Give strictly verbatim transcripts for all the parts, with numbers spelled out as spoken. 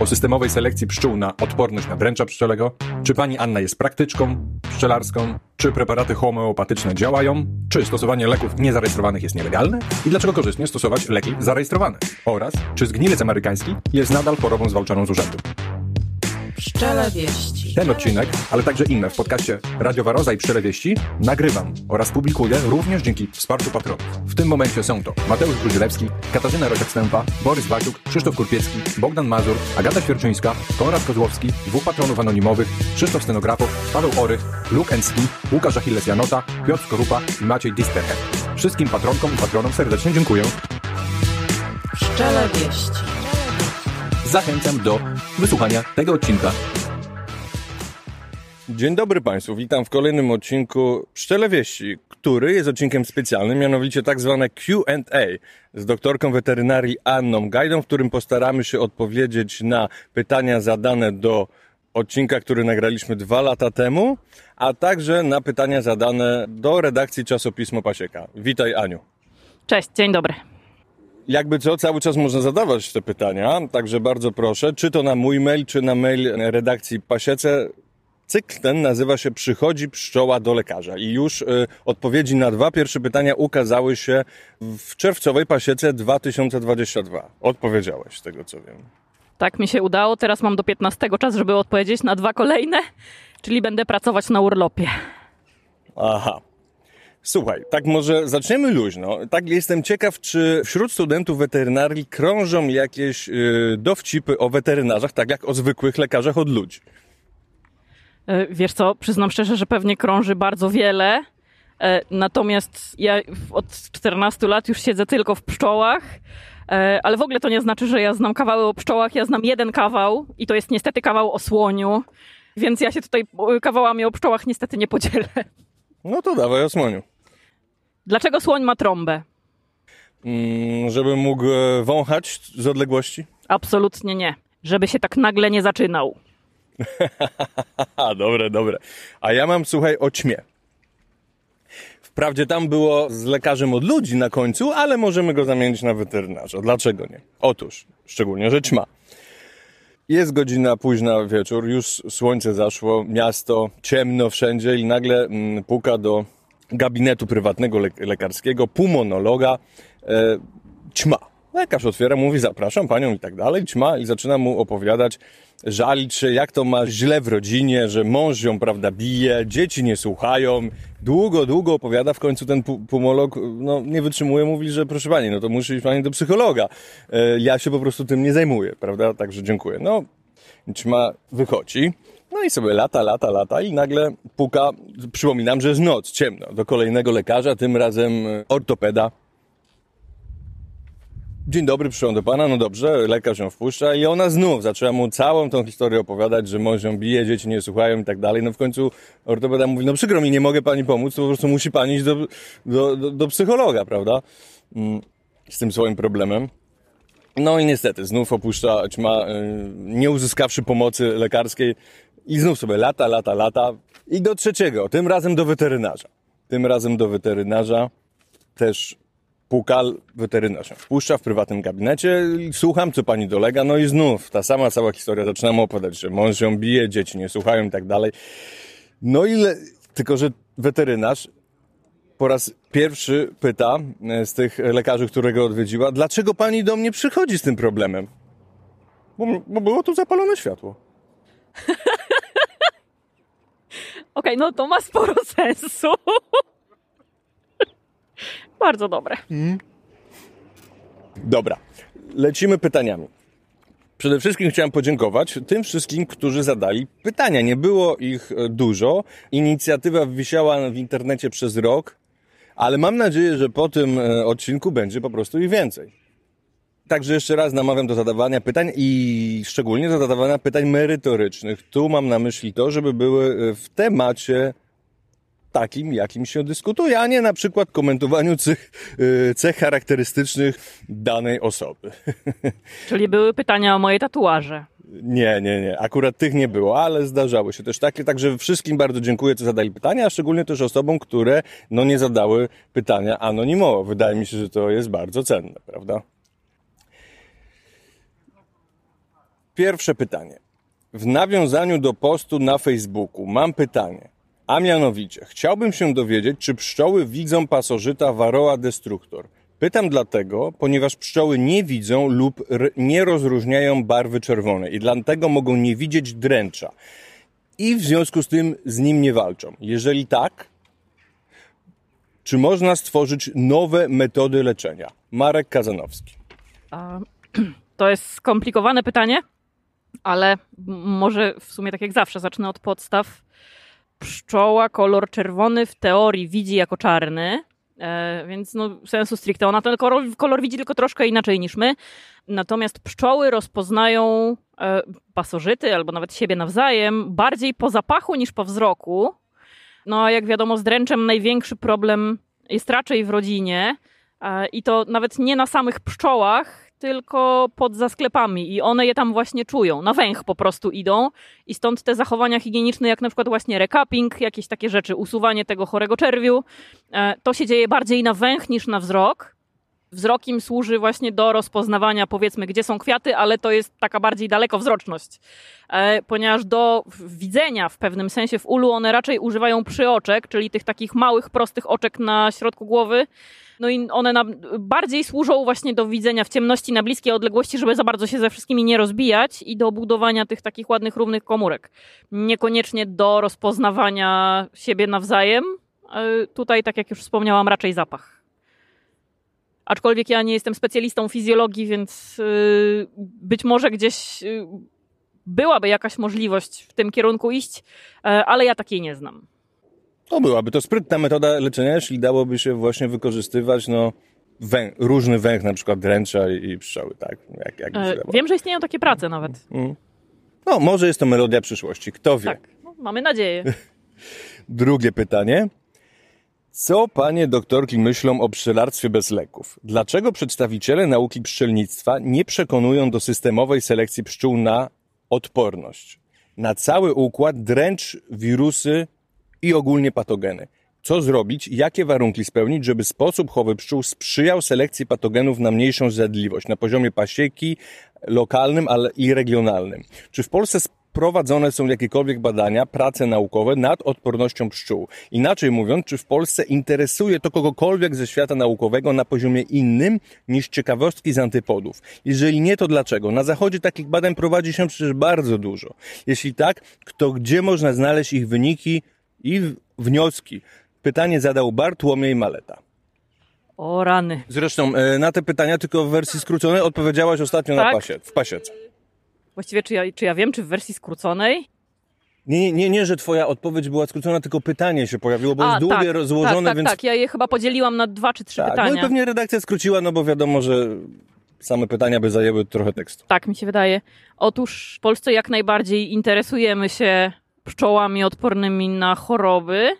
o systemowej selekcji pszczół na odporność na dręcza pszczelego, czy pani Anna jest praktyczką pszczelarską, czy preparaty homeopatyczne działają, czy stosowanie leków niezarejestrowanych jest nielegalne i dlaczego korzystnie stosować leki zarejestrowane, oraz czy zgnilec amerykański jest nadal chorobą zwalczaną z urzędu. Pszczele Wieści. Ten odcinek, ale także inne w podcaście Radio Waroza i Pszczele Wieści nagrywam oraz publikuję również dzięki wsparciu patronów. W tym momencie są to Mateusz Gruzilewski, Katarzyna Roziak-Stępa, Borys Baciuk, Krzysztof Kurpiecki, Bogdan Mazur, Agata Świerczyńska, Konrad Kozłowski, dwóch patronów anonimowych, Krzysztof Stenografów, Paweł Orych, Luke Enski, Łukasz Achilles-Janota, Piotr Korupa i Maciej Disperhet. Wszystkim patronkom i patronom serdecznie dziękuję. Pszczele Wieści. Zachęcam do wysłuchania tego odcinka. Dzień dobry Państwu, witam w kolejnym odcinku Pszczele Wieści, który jest odcinkiem specjalnym, mianowicie tak zwane Q and A z doktorką weterynarii Anną Gajdą, w którym postaramy się odpowiedzieć na pytania zadane do odcinka, który nagraliśmy dwa lata temu, a także na pytania zadane do redakcji czasopisma Pasieka. Witaj Aniu. Cześć, dzień dobry. Jakby co, cały czas można zadawać te pytania, także bardzo proszę, czy to na mój mail, czy na mail redakcji Pasiece. Cykl ten nazywa się Przychodzi pszczoła do lekarza i już y, odpowiedzi na dwa pierwsze pytania ukazały się w czerwcowej Pasiece dwa tysiące dwudziestego drugiego. Odpowiedziałeś, z tego co wiem. Tak, mi się udało. Teraz mam do piętnastego czas, żeby odpowiedzieć na dwa kolejne, czyli będę pracować na urlopie. Aha. Słuchaj, tak może zaczniemy luźno. Tak, jestem ciekaw, czy wśród studentów weterynarii krążą jakieś yy, dowcipy o weterynarzach, tak jak o zwykłych lekarzach od ludzi. Wiesz co, przyznam szczerze, że pewnie krąży bardzo wiele. E, natomiast ja od czternastu lat już siedzę tylko w pszczołach. E, ale w ogóle to nie znaczy, że ja znam kawały o pszczołach. Ja znam jeden kawał i to jest niestety kawał o słoniu. Więc ja się tutaj kawałami o pszczołach niestety nie podzielę. No to dawaj o słoniu. Dlaczego słoń ma trąbę? Mm, żeby mógł wąchać z odległości? Absolutnie nie. Żeby się tak nagle nie zaczynał. dobre, dobre. A ja mam, słuchaj, o ćmie. Wprawdzie tam było z lekarzem od ludzi na końcu, ale możemy go zamienić na weterynarza. Dlaczego nie? Otóż, szczególnie, że ćma. Jest godzina późna wieczór, już słońce zaszło, miasto, ciemno wszędzie i nagle mm, puka do gabinetu prywatnego le- lekarskiego, pulmonologa, e, ćma. Lekarz otwiera, mówi zapraszam panią i tak dalej, ćma i zaczyna mu opowiadać, żalić się, jak to ma źle w rodzinie, że mąż ją, prawda, bije, dzieci nie słuchają. Długo, długo opowiada, w końcu ten pu- pulmonolog no, nie wytrzymuje, mówi, że proszę pani, no to musi iść pani do psychologa. E, ja się po prostu tym nie zajmuję, prawda, także dziękuję. No, ćma wychodzi, no i sobie lata, lata, lata i nagle puka, przypominam, że jest noc, ciemno, do kolejnego lekarza, tym razem ortopeda. Dzień dobry, przyszłam do pana, no dobrze, lekarz ją wpuszcza i ona znów zaczęła mu całą tą historię opowiadać, że mąż ją bije, dzieci nie słuchają i tak dalej. No w końcu ortopeda mówi, no przykro mi, nie mogę pani pomóc, to po prostu musi pani iść do, do, do, do psychologa, prawda, z tym swoim problemem. No i niestety, znów opuszcza ćma, nie uzyskawszy pomocy lekarskiej i znów sobie lata, lata, lata i do trzeciego, tym razem do weterynarza. Tym razem do weterynarza też... Pukal, weterynarz wpuszcza w prywatnym gabinecie, słucham, co pani dolega, no i znów ta sama, cała historia, zaczynam opowiadać, że mąż ją bije, dzieci nie słuchają i tak dalej. No i le... tylko, że weterynarz po raz pierwszy pyta z tych lekarzy, którego odwiedziła, dlaczego pani do mnie przychodzi z tym problemem? Bo, bo było tu zapalone światło. Okej, okay, no to ma sporo sensu. Bardzo dobre. Hmm. Dobra, lecimy pytaniami. Przede wszystkim chciałem podziękować tym wszystkim, którzy zadali pytania. Nie było ich dużo. Inicjatywa wisiała w internecie przez rok, ale mam nadzieję, że po tym odcinku będzie po prostu ich więcej. Także jeszcze raz namawiam do zadawania pytań i szczególnie do zadawania pytań merytorycznych. Tu mam na myśli to, żeby były w temacie takim, jakim się dyskutuje, a nie na przykład komentowaniu cech, cech charakterystycznych danej osoby. Czyli były pytania o moje tatuaże. Nie, nie, nie. Akurat tych nie było, ale zdarzały się też takie. Także wszystkim bardzo dziękuję, co zadali pytania, a szczególnie też osobom, które no, nie zadały pytania anonimowo. Wydaje mi się, że to jest bardzo cenne, prawda? Pierwsze pytanie. W nawiązaniu do postu na Facebooku mam pytanie, a mianowicie chciałbym się dowiedzieć, czy pszczoły widzą pasożyta Varroa destructor. Pytam dlatego, ponieważ pszczoły nie widzą lub nie rozróżniają barwy czerwonej i dlatego mogą nie widzieć dręcza i w związku z tym z nim nie walczą. Jeżeli tak, czy można stworzyć nowe metody leczenia? Marek Kazanowski. To jest skomplikowane pytanie, ale może w sumie tak jak zawsze zacznę od podstaw. Pszczoła kolor czerwony w teorii widzi jako czarny, więc no sensu stricte ona ten kolor, kolor widzi tylko troszkę inaczej niż my. Natomiast pszczoły rozpoznają pasożyty albo nawet siebie nawzajem bardziej po zapachu niż po wzroku. No a jak wiadomo z dręczem największy problem jest raczej w rodzinie i to nawet nie na samych pszczołach, tylko pod zasklepami i one je tam właśnie czują, na węch po prostu idą i stąd te zachowania higieniczne jak na przykład właśnie recapping, jakieś takie rzeczy, usuwanie tego chorego czerwiu, to się dzieje bardziej na węch niż na wzrok. Wzrok im służy właśnie do rozpoznawania powiedzmy gdzie są kwiaty, ale to jest taka bardziej dalekowzroczność, ponieważ do widzenia w pewnym sensie w ulu one raczej używają przyoczek, czyli tych takich małych, prostych oczek na środku głowy. No i one nam bardziej służą właśnie do widzenia w ciemności na bliskiej odległości, żeby za bardzo się ze wszystkimi nie rozbijać i do budowania tych takich ładnych, równych komórek. Niekoniecznie do rozpoznawania siebie nawzajem. Tutaj, tak jak już wspomniałam, raczej zapach. Aczkolwiek ja nie jestem specjalistą fizjologii, więc być może gdzieś byłaby jakaś możliwość w tym kierunku iść, ale ja takiej nie znam. No byłaby to sprytna metoda leczenia, jeśli dałoby się właśnie wykorzystywać no, węch, różny węch, na przykład dręcza i, i pszczoły, tak? Jak, jak e, wiem, że istnieją takie prace nawet. Mm. No, może jest to melodia przyszłości, kto wie. Tak, no, mamy nadzieję. Drugie pytanie. Co panie doktorki myślą o pszczelarstwie bez leków? Dlaczego przedstawiciele nauki pszczelnictwa nie przekonują do systemowej selekcji pszczół na odporność? Na cały układ, dręcz, wirusy i ogólnie patogeny. Co zrobić, jakie warunki spełnić, żeby sposób chowu pszczół sprzyjał selekcji patogenów na mniejszą zjadliwość na poziomie pasieki, lokalnym, ale i regionalnym? Czy w Polsce prowadzone są jakiekolwiek badania, prace naukowe nad odpornością pszczół? Inaczej mówiąc, czy w Polsce interesuje to kogokolwiek ze świata naukowego na poziomie innym niż ciekawostki z antypodów? Jeżeli nie, to dlaczego? Na Zachodzie takich badań prowadzi się przecież bardzo dużo. Jeśli tak, to gdzie można znaleźć ich wyniki i wnioski? Pytanie zadał Bartłomiej Maleta. O rany. Zresztą na te pytania, tylko w wersji skróconej, odpowiedziałaś ostatnio tak? na pasie, w pasiece. Właściwie czy ja, czy ja wiem, czy w wersji skróconej? Nie, nie, nie, że twoja odpowiedź była skrócona, tylko pytanie się pojawiło, bo A, jest długie, tak, rozłożone. Tak, tak, więc... tak, ja je chyba podzieliłam na dwa czy trzy tak, pytania. No i pewnie redakcja skróciła, no bo wiadomo, że same pytania by zajęły trochę tekstu. Tak, mi się wydaje. Otóż w Polsce jak najbardziej interesujemy się pszczołami odpornymi na choroby.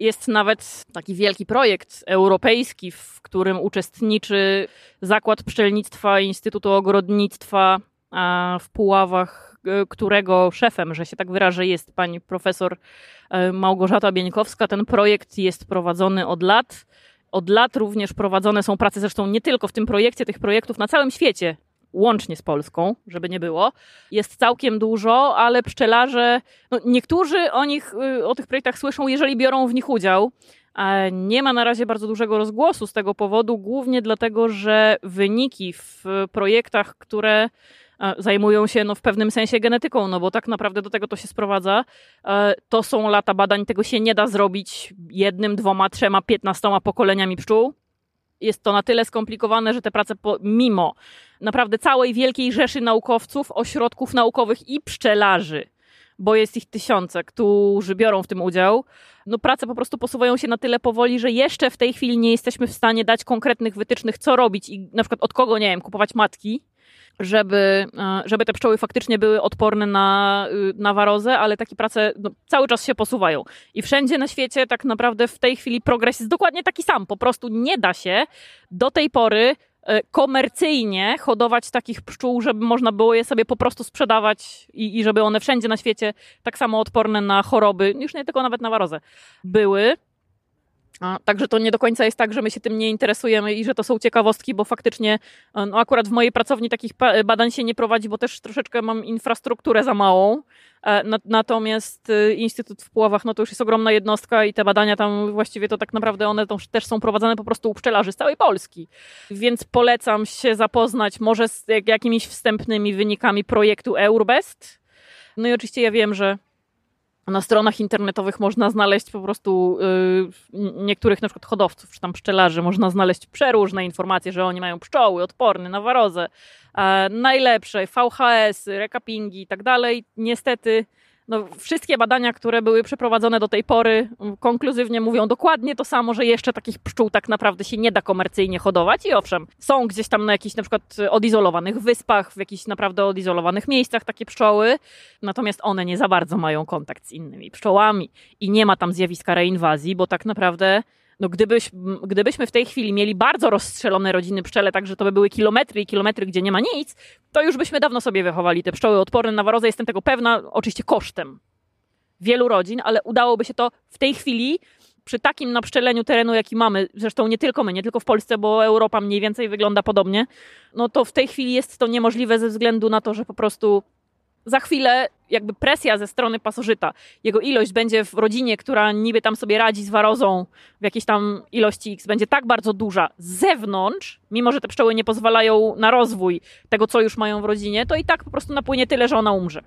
Jest nawet taki wielki projekt europejski, w którym uczestniczy Zakład Pszczelnictwa Instytutu Ogrodnictwa w Puławach, którego szefem, że się tak wyrażę, jest pani profesor Małgorzata Bieńkowska. Ten projekt jest prowadzony od lat. Od lat również prowadzone są prace, zresztą nie tylko w tym projekcie, tych projektów na całym świecie, łącznie z Polską, żeby nie było. Jest całkiem dużo, ale pszczelarze, no niektórzy o nich, o tych projektach słyszą, jeżeli biorą w nich udział. Nie ma na razie bardzo dużego rozgłosu z tego powodu, głównie dlatego, że wyniki w projektach, które zajmują się no, w pewnym sensie genetyką, no bo tak naprawdę do tego to się sprowadza, to są lata badań, tego się nie da zrobić jednym, dwoma, trzema, piętnastoma pokoleniami pszczół. Jest to na tyle skomplikowane, że te prace mimo naprawdę całej wielkiej rzeszy naukowców, ośrodków naukowych i pszczelarzy, bo jest ich tysiące, którzy biorą w tym udział, no prace po prostu posuwają się na tyle powoli, że jeszcze w tej chwili nie jesteśmy w stanie dać konkretnych wytycznych, co robić i na przykład od kogo, nie wiem, kupować matki, żeby, żeby te pszczoły faktycznie były odporne na, na warozę, ale takie prace no, cały czas się posuwają. I wszędzie na świecie tak naprawdę w tej chwili progres jest dokładnie taki sam. Po prostu nie da się do tej pory komercyjnie hodować takich pszczół, żeby można było je sobie po prostu sprzedawać i, i żeby one wszędzie na świecie tak samo odporne na choroby, już nie tylko nawet na warozę, były. No, także to nie do końca jest tak, że my się tym nie interesujemy i że to są ciekawostki, bo faktycznie no akurat w mojej pracowni takich badań się nie prowadzi, bo też troszeczkę mam infrastrukturę za małą. Natomiast Instytut w Puławach, no to już jest ogromna jednostka i te badania tam właściwie to tak naprawdę one też są prowadzone po prostu u pszczelarzy z całej Polski. Więc polecam się zapoznać może z jakimiś wstępnymi wynikami projektu EURBEST. No i oczywiście ja wiem, że na stronach internetowych można znaleźć po prostu yy, niektórych na przykład hodowców, czy tam pszczelarzy, można znaleźć przeróżne informacje, że oni mają pszczoły odporne na warozę, yy, najlepsze, V H S-y, recappingi i tak dalej. Niestety no, wszystkie badania, które były przeprowadzone do tej pory, konkluzywnie mówią dokładnie to samo, że jeszcze takich pszczół tak naprawdę się nie da komercyjnie hodować i owszem, są gdzieś tam na jakichś na przykład odizolowanych wyspach, w jakichś naprawdę odizolowanych miejscach takie pszczoły, natomiast one nie za bardzo mają kontakt z innymi pszczołami i nie ma tam zjawiska reinwazji, bo tak naprawdę no gdybyś, gdybyśmy w tej chwili mieli bardzo rozstrzelone rodziny pszczele, tak że to by były kilometry i kilometry, gdzie nie ma nic, to już byśmy dawno sobie wychowali te pszczoły odporne na warozę. Jestem tego pewna, oczywiście kosztem wielu rodzin, ale udałoby się to w tej chwili przy takim napszczeleniu terenu, jaki mamy, zresztą nie tylko my, nie tylko w Polsce, bo Europa mniej więcej wygląda podobnie, no to w tej chwili jest to niemożliwe ze względu na to, że po prostu za chwilę jakby presja ze strony pasożyta, jego ilość będzie w rodzinie, która niby tam sobie radzi z warozą w jakiejś tam ilości X, będzie tak bardzo duża z zewnątrz, mimo że te pszczoły nie pozwalają na rozwój tego, co już mają w rodzinie, to i tak po prostu napłynie tyle, że ona umrze.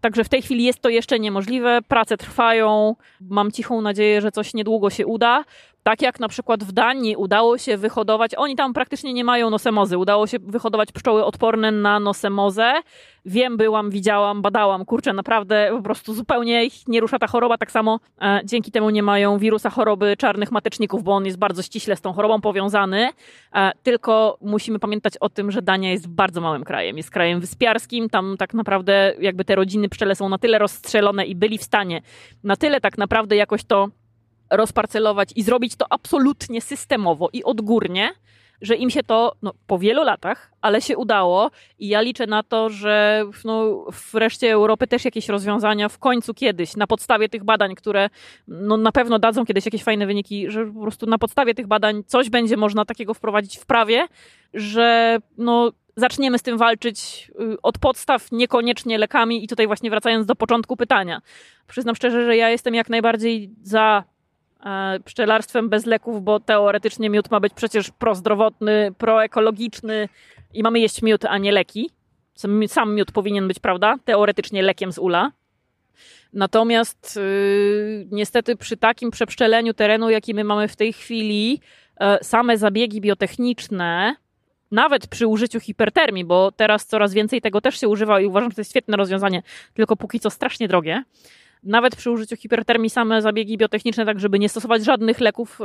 Także w tej chwili jest to jeszcze niemożliwe, prace trwają, mam cichą nadzieję, że coś niedługo się uda. Tak jak na przykład w Danii udało się wyhodować, oni tam praktycznie nie mają nosemozy, udało się wyhodować pszczoły odporne na nosemozę. Wiem, byłam, widziałam, badałam, kurczę, naprawdę po prostu zupełnie ich nie rusza ta choroba, tak samo e, dzięki temu nie mają wirusa choroby czarnych mateczników, bo on jest bardzo ściśle z tą chorobą powiązany, e, tylko musimy pamiętać o tym, że Dania jest bardzo małym krajem, jest krajem wyspiarskim, tam tak naprawdę jakby te rodziny pszczele są na tyle rozstrzelone i byli w stanie na tyle tak naprawdę jakoś to rozparcelować i zrobić to absolutnie systemowo i odgórnie, że im się to no, po wielu latach, ale się udało i ja liczę na to, że no, w reszcie Europy też jakieś rozwiązania w końcu kiedyś, na podstawie tych badań, które no, na pewno dadzą kiedyś jakieś fajne wyniki, że po prostu na podstawie tych badań coś będzie można takiego wprowadzić w prawie, że no, zaczniemy z tym walczyć od podstaw, niekoniecznie lekami i tutaj właśnie wracając do początku pytania. Przyznam szczerze, że ja jestem jak najbardziej za pszczelarstwem bez leków, bo teoretycznie miód ma być przecież prozdrowotny, proekologiczny i mamy jeść miód, a nie leki. Sam, sam miód powinien być, prawda, teoretycznie lekiem z ula. Natomiast yy, niestety przy takim przepszczeleniu terenu, jaki my mamy w tej chwili, yy, same zabiegi biotechniczne, nawet przy użyciu hipertermii, bo teraz coraz więcej tego też się używa i uważam, że to jest świetne rozwiązanie, tylko póki co strasznie drogie. Nawet przy użyciu hipertermii same zabiegi biotechniczne, tak żeby nie stosować żadnych leków,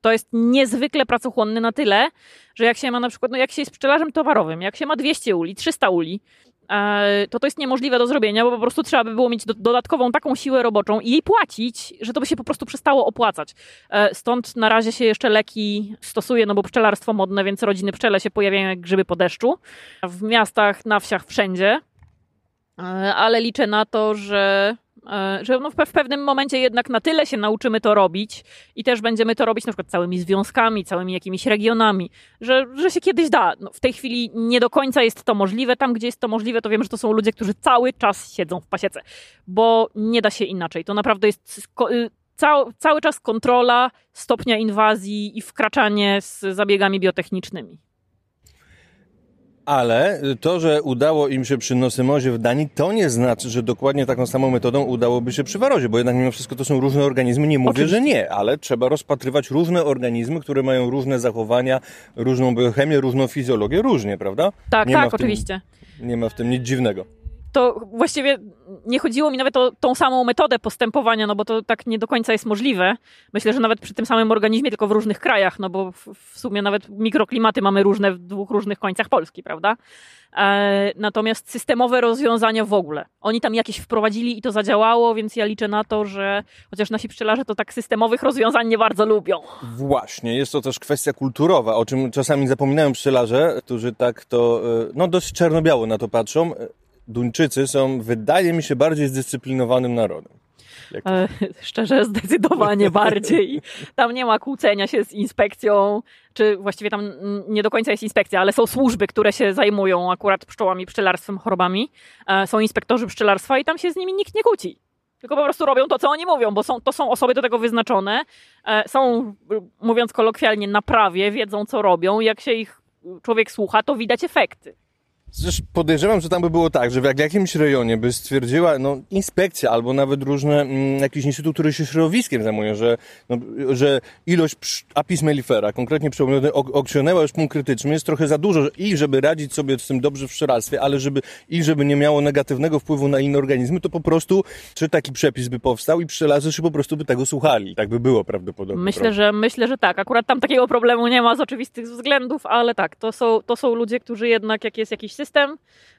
to jest niezwykle pracochłonne na tyle, że jak się ma na przykład, no jak się jest pszczelarzem towarowym, jak się ma dwieście uli, trzysta uli, to to jest niemożliwe do zrobienia, bo po prostu trzeba by było mieć do, dodatkową taką siłę roboczą i jej płacić, że to by się po prostu przestało opłacać. Stąd na razie się jeszcze leki stosuje, no bo pszczelarstwo modne, więc rodziny pszczele się pojawiają jak grzyby po deszczu. W miastach, na wsiach, wszędzie. Ale liczę na to, że że no w pewnym momencie jednak na tyle się nauczymy to robić i też będziemy to robić na przykład całymi związkami, całymi jakimiś regionami, że, że się kiedyś da. No w tej chwili nie do końca jest to możliwe. Tam, gdzie jest to możliwe, to wiem, że to są ludzie, którzy cały czas siedzą w pasiece, bo nie da się inaczej. To naprawdę jest cały, cały czas kontrola stopnia inwazji i wkraczanie z zabiegami biotechnicznymi. Ale to, że udało im się przy nosemozie w Danii, to nie znaczy, że dokładnie taką samą metodą udałoby się przy warozie, bo jednak mimo wszystko to są różne organizmy. Nie mówię, oczywiście, że nie, ale trzeba rozpatrywać różne organizmy, które mają różne zachowania, różną biochemię, różną fizjologię, różnie, prawda? Tak, nie tak, tym, oczywiście. Nie ma w tym nic dziwnego. To właściwie nie chodziło mi nawet o tą samą metodę postępowania, no bo to tak nie do końca jest możliwe. Myślę, że nawet przy tym samym organizmie, tylko w różnych krajach, no bo w, w sumie nawet mikroklimaty mamy różne w dwóch różnych końcach Polski, prawda? E, natomiast systemowe rozwiązania w ogóle. Oni tam jakieś wprowadzili i to zadziałało, więc ja liczę na to, że chociaż nasi pszczelarze to tak systemowych rozwiązań nie bardzo lubią. Właśnie, jest to też kwestia kulturowa, o czym czasami zapominają pszczelarze, którzy tak to, no dość czarno-biało na to patrzą. Duńczycy są, wydaje mi się, bardziej zdyscyplinowanym narodem. E, szczerze, zdecydowanie bardziej. Tam nie ma kłócenia się z inspekcją, czy właściwie tam nie do końca jest inspekcja, ale są służby, które się zajmują akurat pszczołami, pszczelarstwem, chorobami. E, są inspektorzy pszczelarstwa i tam się z nimi nikt nie kłóci. Tylko po prostu robią to, co oni mówią, bo są, to są osoby do tego wyznaczone. E, są, mówiąc kolokwialnie, na prawie, wiedzą, co robią. Jak się ich człowiek słucha, to widać efekty. Zresztą podejrzewam, że tam by było tak, że w jakimś rejonie by stwierdziła no, inspekcja albo nawet różne mm, jakieś instytuty, które się środowiskiem zajmują, że, no, że ilość psz- Apis mellifera, konkretnie przełomionej, okrzynęła już punkt krytyczny, jest trochę za dużo i żeby radzić sobie z tym dobrze w pszczelarstwie, ale żeby i żeby nie miało negatywnego wpływu na inne organizmy, to po prostu czy taki przepis by powstał i pszczelarze się po prostu by tego słuchali. Tak by było prawdopodobnie. Myślę, że, myślę, że tak. Akurat tam takiego problemu nie ma z oczywistych względów, ale tak, to są, to są ludzie, którzy jednak jak jest jakiś system,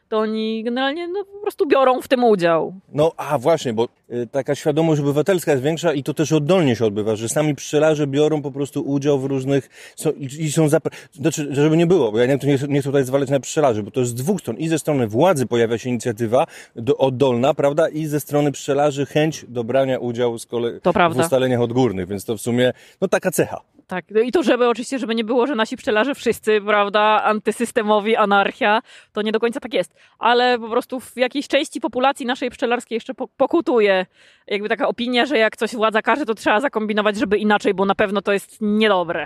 to oni generalnie no, po prostu biorą w tym udział. No a właśnie, bo y, taka świadomość obywatelska jest większa i to też oddolnie się odbywa, że sami pszczelarze biorą po prostu udział w różnych są, i, i są zapra- znaczy, żeby nie było, bo ja nie, nie, nie chcę tutaj zwalać na pszczelarzy, bo to jest z dwóch stron. I ze strony władzy pojawia się inicjatywa do, oddolna, prawda, i ze strony pszczelarzy chęć dobrania udziału z kolei w ustaleniach odgórnych, więc to w sumie no taka cecha. Tak, i to żeby oczywiście, żeby nie było, że nasi pszczelarze wszyscy, prawda, antysystemowi, anarchia, to nie do końca tak jest. Ale po prostu w jakiejś części populacji naszej pszczelarskiej jeszcze pokutuje jakby taka opinia, że jak coś władza każe, to trzeba zakombinować, żeby inaczej, bo na pewno to jest niedobre.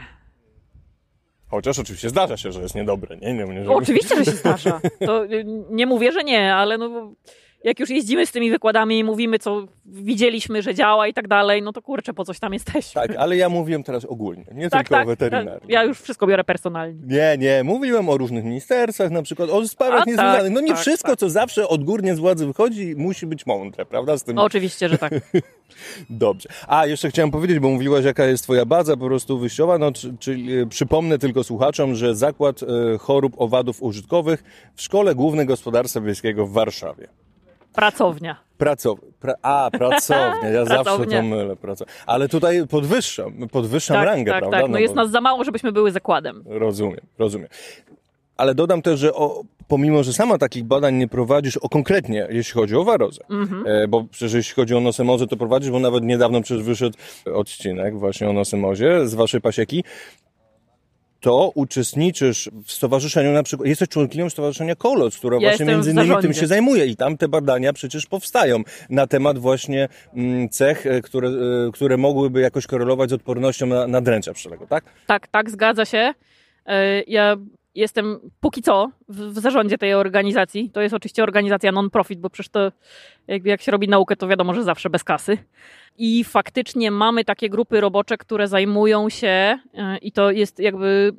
Chociaż oczywiście zdarza się, że jest niedobre. Nie, nie, nie, żeby... Oczywiście, że się zdarza. To nie mówię, że nie, ale no... Jak już jeździmy z tymi wykładami i mówimy, co widzieliśmy, że działa i tak dalej, no to kurczę, po coś tam jesteśmy. Tak, ale ja mówiłem teraz ogólnie, nie tak, tylko tak, o weterynarii. Ja już wszystko biorę personalnie. Nie, nie, mówiłem o różnych ministerstwach, na przykład o sprawach A, niezwiązanych. Tak, no nie tak, wszystko, tak. co zawsze odgórnie z władzy wychodzi, musi być mądre, prawda? Z tym... Oczywiście, że tak. Dobrze. A, jeszcze chciałem powiedzieć, bo mówiłaś, jaka jest twoja baza po prostu wyjściowa, no czyli przypomnę tylko słuchaczom, że Zakład Chorób Owadów Użytkowych w Szkole Głównej Gospodarstwa Wiejskiego w Warszawie. Pracownia. Pracow... Pra... A, pracownia. Ja pracownia. Zawsze to mylę. Pracow... Ale tutaj podwyższam, podwyższam tak, rangę, tak, prawda? Tak, no, no jest bo... nas za mało, żebyśmy były zakładem. Rozumiem, rozumiem. Ale dodam też, że o, pomimo, że sama takich badań nie prowadzisz, o konkretnie, jeśli chodzi o warozę, mm-hmm. e, bo przecież jeśli chodzi o nosemozę, to prowadzisz, bo nawet niedawno przecież wyszedł odcinek właśnie o nosemozie z waszej pasieki, to uczestniczysz w stowarzyszeniu, na przykład jesteś członkinią stowarzyszenia Kolos, która ja właśnie między innymi tym się zajmuje i tam te badania przecież powstają na temat właśnie cech, które, które mogłyby jakoś korelować z odpornością na, na dręcza pszczelego, tak? Tak, tak, zgadza się. Ja jestem póki co w zarządzie tej organizacji. To jest oczywiście organizacja non-profit, bo przecież to jakby jak się robi naukę, to wiadomo, że zawsze bez kasy. I faktycznie mamy takie grupy robocze, które zajmują się i to jest jakby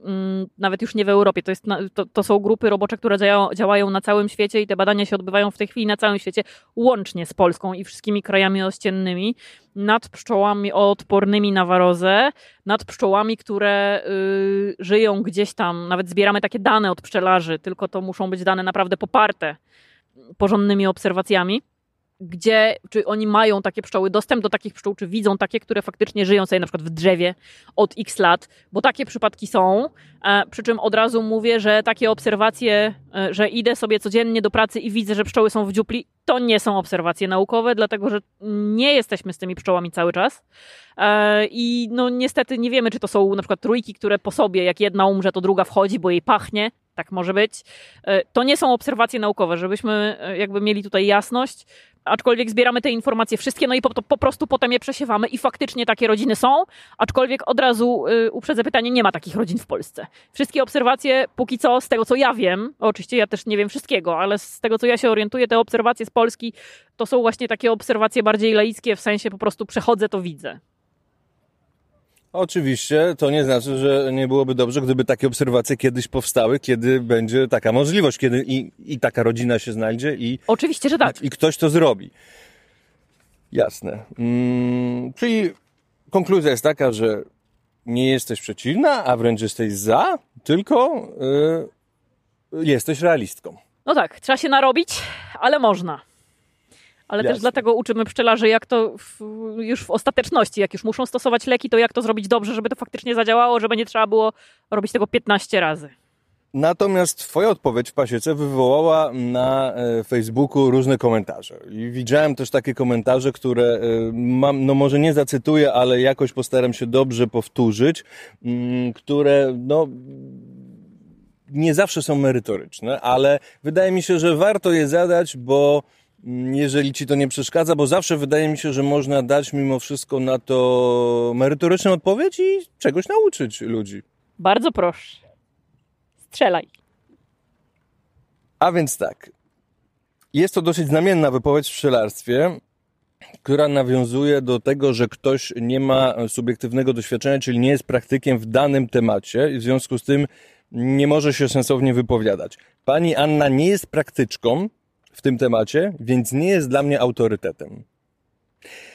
nawet już nie w Europie, to, jest, to, to są grupy robocze, które działają na całym świecie i te badania się odbywają w tej chwili na całym świecie, łącznie z Polską i wszystkimi krajami ościennymi, nad pszczołami odpornymi na warozę, nad pszczołami, które y, żyją gdzieś tam, nawet zbieramy takie dane od pszczelarzy, tylko to muszą być dane naprawdę poparte porządnymi obserwacjami. Gdzie, czy oni mają takie pszczoły, dostęp do takich pszczół, czy widzą takie, które faktycznie żyją sobie na przykład w drzewie od x lat, bo takie przypadki są, e, przy czym od razu mówię, że takie obserwacje, e, że idę sobie codziennie do pracy i widzę, że pszczoły są w dziupli, to nie są obserwacje naukowe, dlatego że nie jesteśmy z tymi pszczołami cały czas e, i no niestety nie wiemy, czy to są na przykład trójki, które po sobie, jak jedna umrze, to druga wchodzi, bo jej pachnie. Tak może być. To nie są obserwacje naukowe, żebyśmy jakby mieli tutaj jasność, aczkolwiek zbieramy te informacje wszystkie, no i po, to po prostu potem je przesiewamy i faktycznie takie rodziny są, aczkolwiek od razu uprzedzę pytanie, nie ma takich rodzin w Polsce. Wszystkie obserwacje, póki co, z tego co ja wiem, oczywiście ja też nie wiem wszystkiego, ale z tego co ja się orientuję, te obserwacje z Polski to są właśnie takie obserwacje bardziej laickie, w sensie po prostu przechodzę, to widzę. Oczywiście to nie znaczy, że nie byłoby dobrze, gdyby takie obserwacje kiedyś powstały, kiedy będzie taka możliwość, kiedy i, i taka rodzina się znajdzie i, oczywiście, że tak. i ktoś to zrobi. Jasne. Mm, czyli konkluzja jest taka, że nie jesteś przeciwna, a wręcz jesteś za, tylko yy, jesteś realistką. No tak, trzeba się narobić, ale można. Ale Jasne. Też dlatego uczymy pszczelarzy, jak to w, już w ostateczności, jak już muszą stosować leki, to jak to zrobić dobrze, żeby to faktycznie zadziałało, żeby nie trzeba było robić tego piętnaście razy. Natomiast twoja odpowiedź w Pasiece wywołała na Facebooku różne komentarze. I widziałem też takie komentarze, które mam, no może nie zacytuję, ale jakoś postaram się dobrze powtórzyć, które no nie zawsze są merytoryczne, ale wydaje mi się, że warto je zadać, bo jeżeli ci to nie przeszkadza, bo zawsze wydaje mi się, że można dać mimo wszystko na to merytoryczną odpowiedź i czegoś nauczyć ludzi. Bardzo proszę. Strzelaj. A więc tak. Jest to dosyć znamienna wypowiedź w pszczelarstwie, która nawiązuje do tego, że ktoś nie ma subiektywnego doświadczenia, czyli nie jest praktykiem w danym temacie i w związku z tym nie może się sensownie wypowiadać. Pani Anna nie jest praktyczką w tym temacie, więc nie jest dla mnie autorytetem.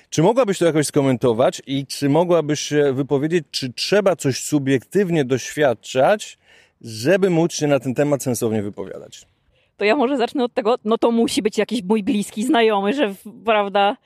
Czy mogłabyś to jakoś skomentować i czy mogłabyś się wypowiedzieć, czy trzeba coś subiektywnie doświadczać, żeby móc się na ten temat sensownie wypowiadać? To ja może zacznę od tego, no to musi być jakiś mój bliski znajomy, że prawda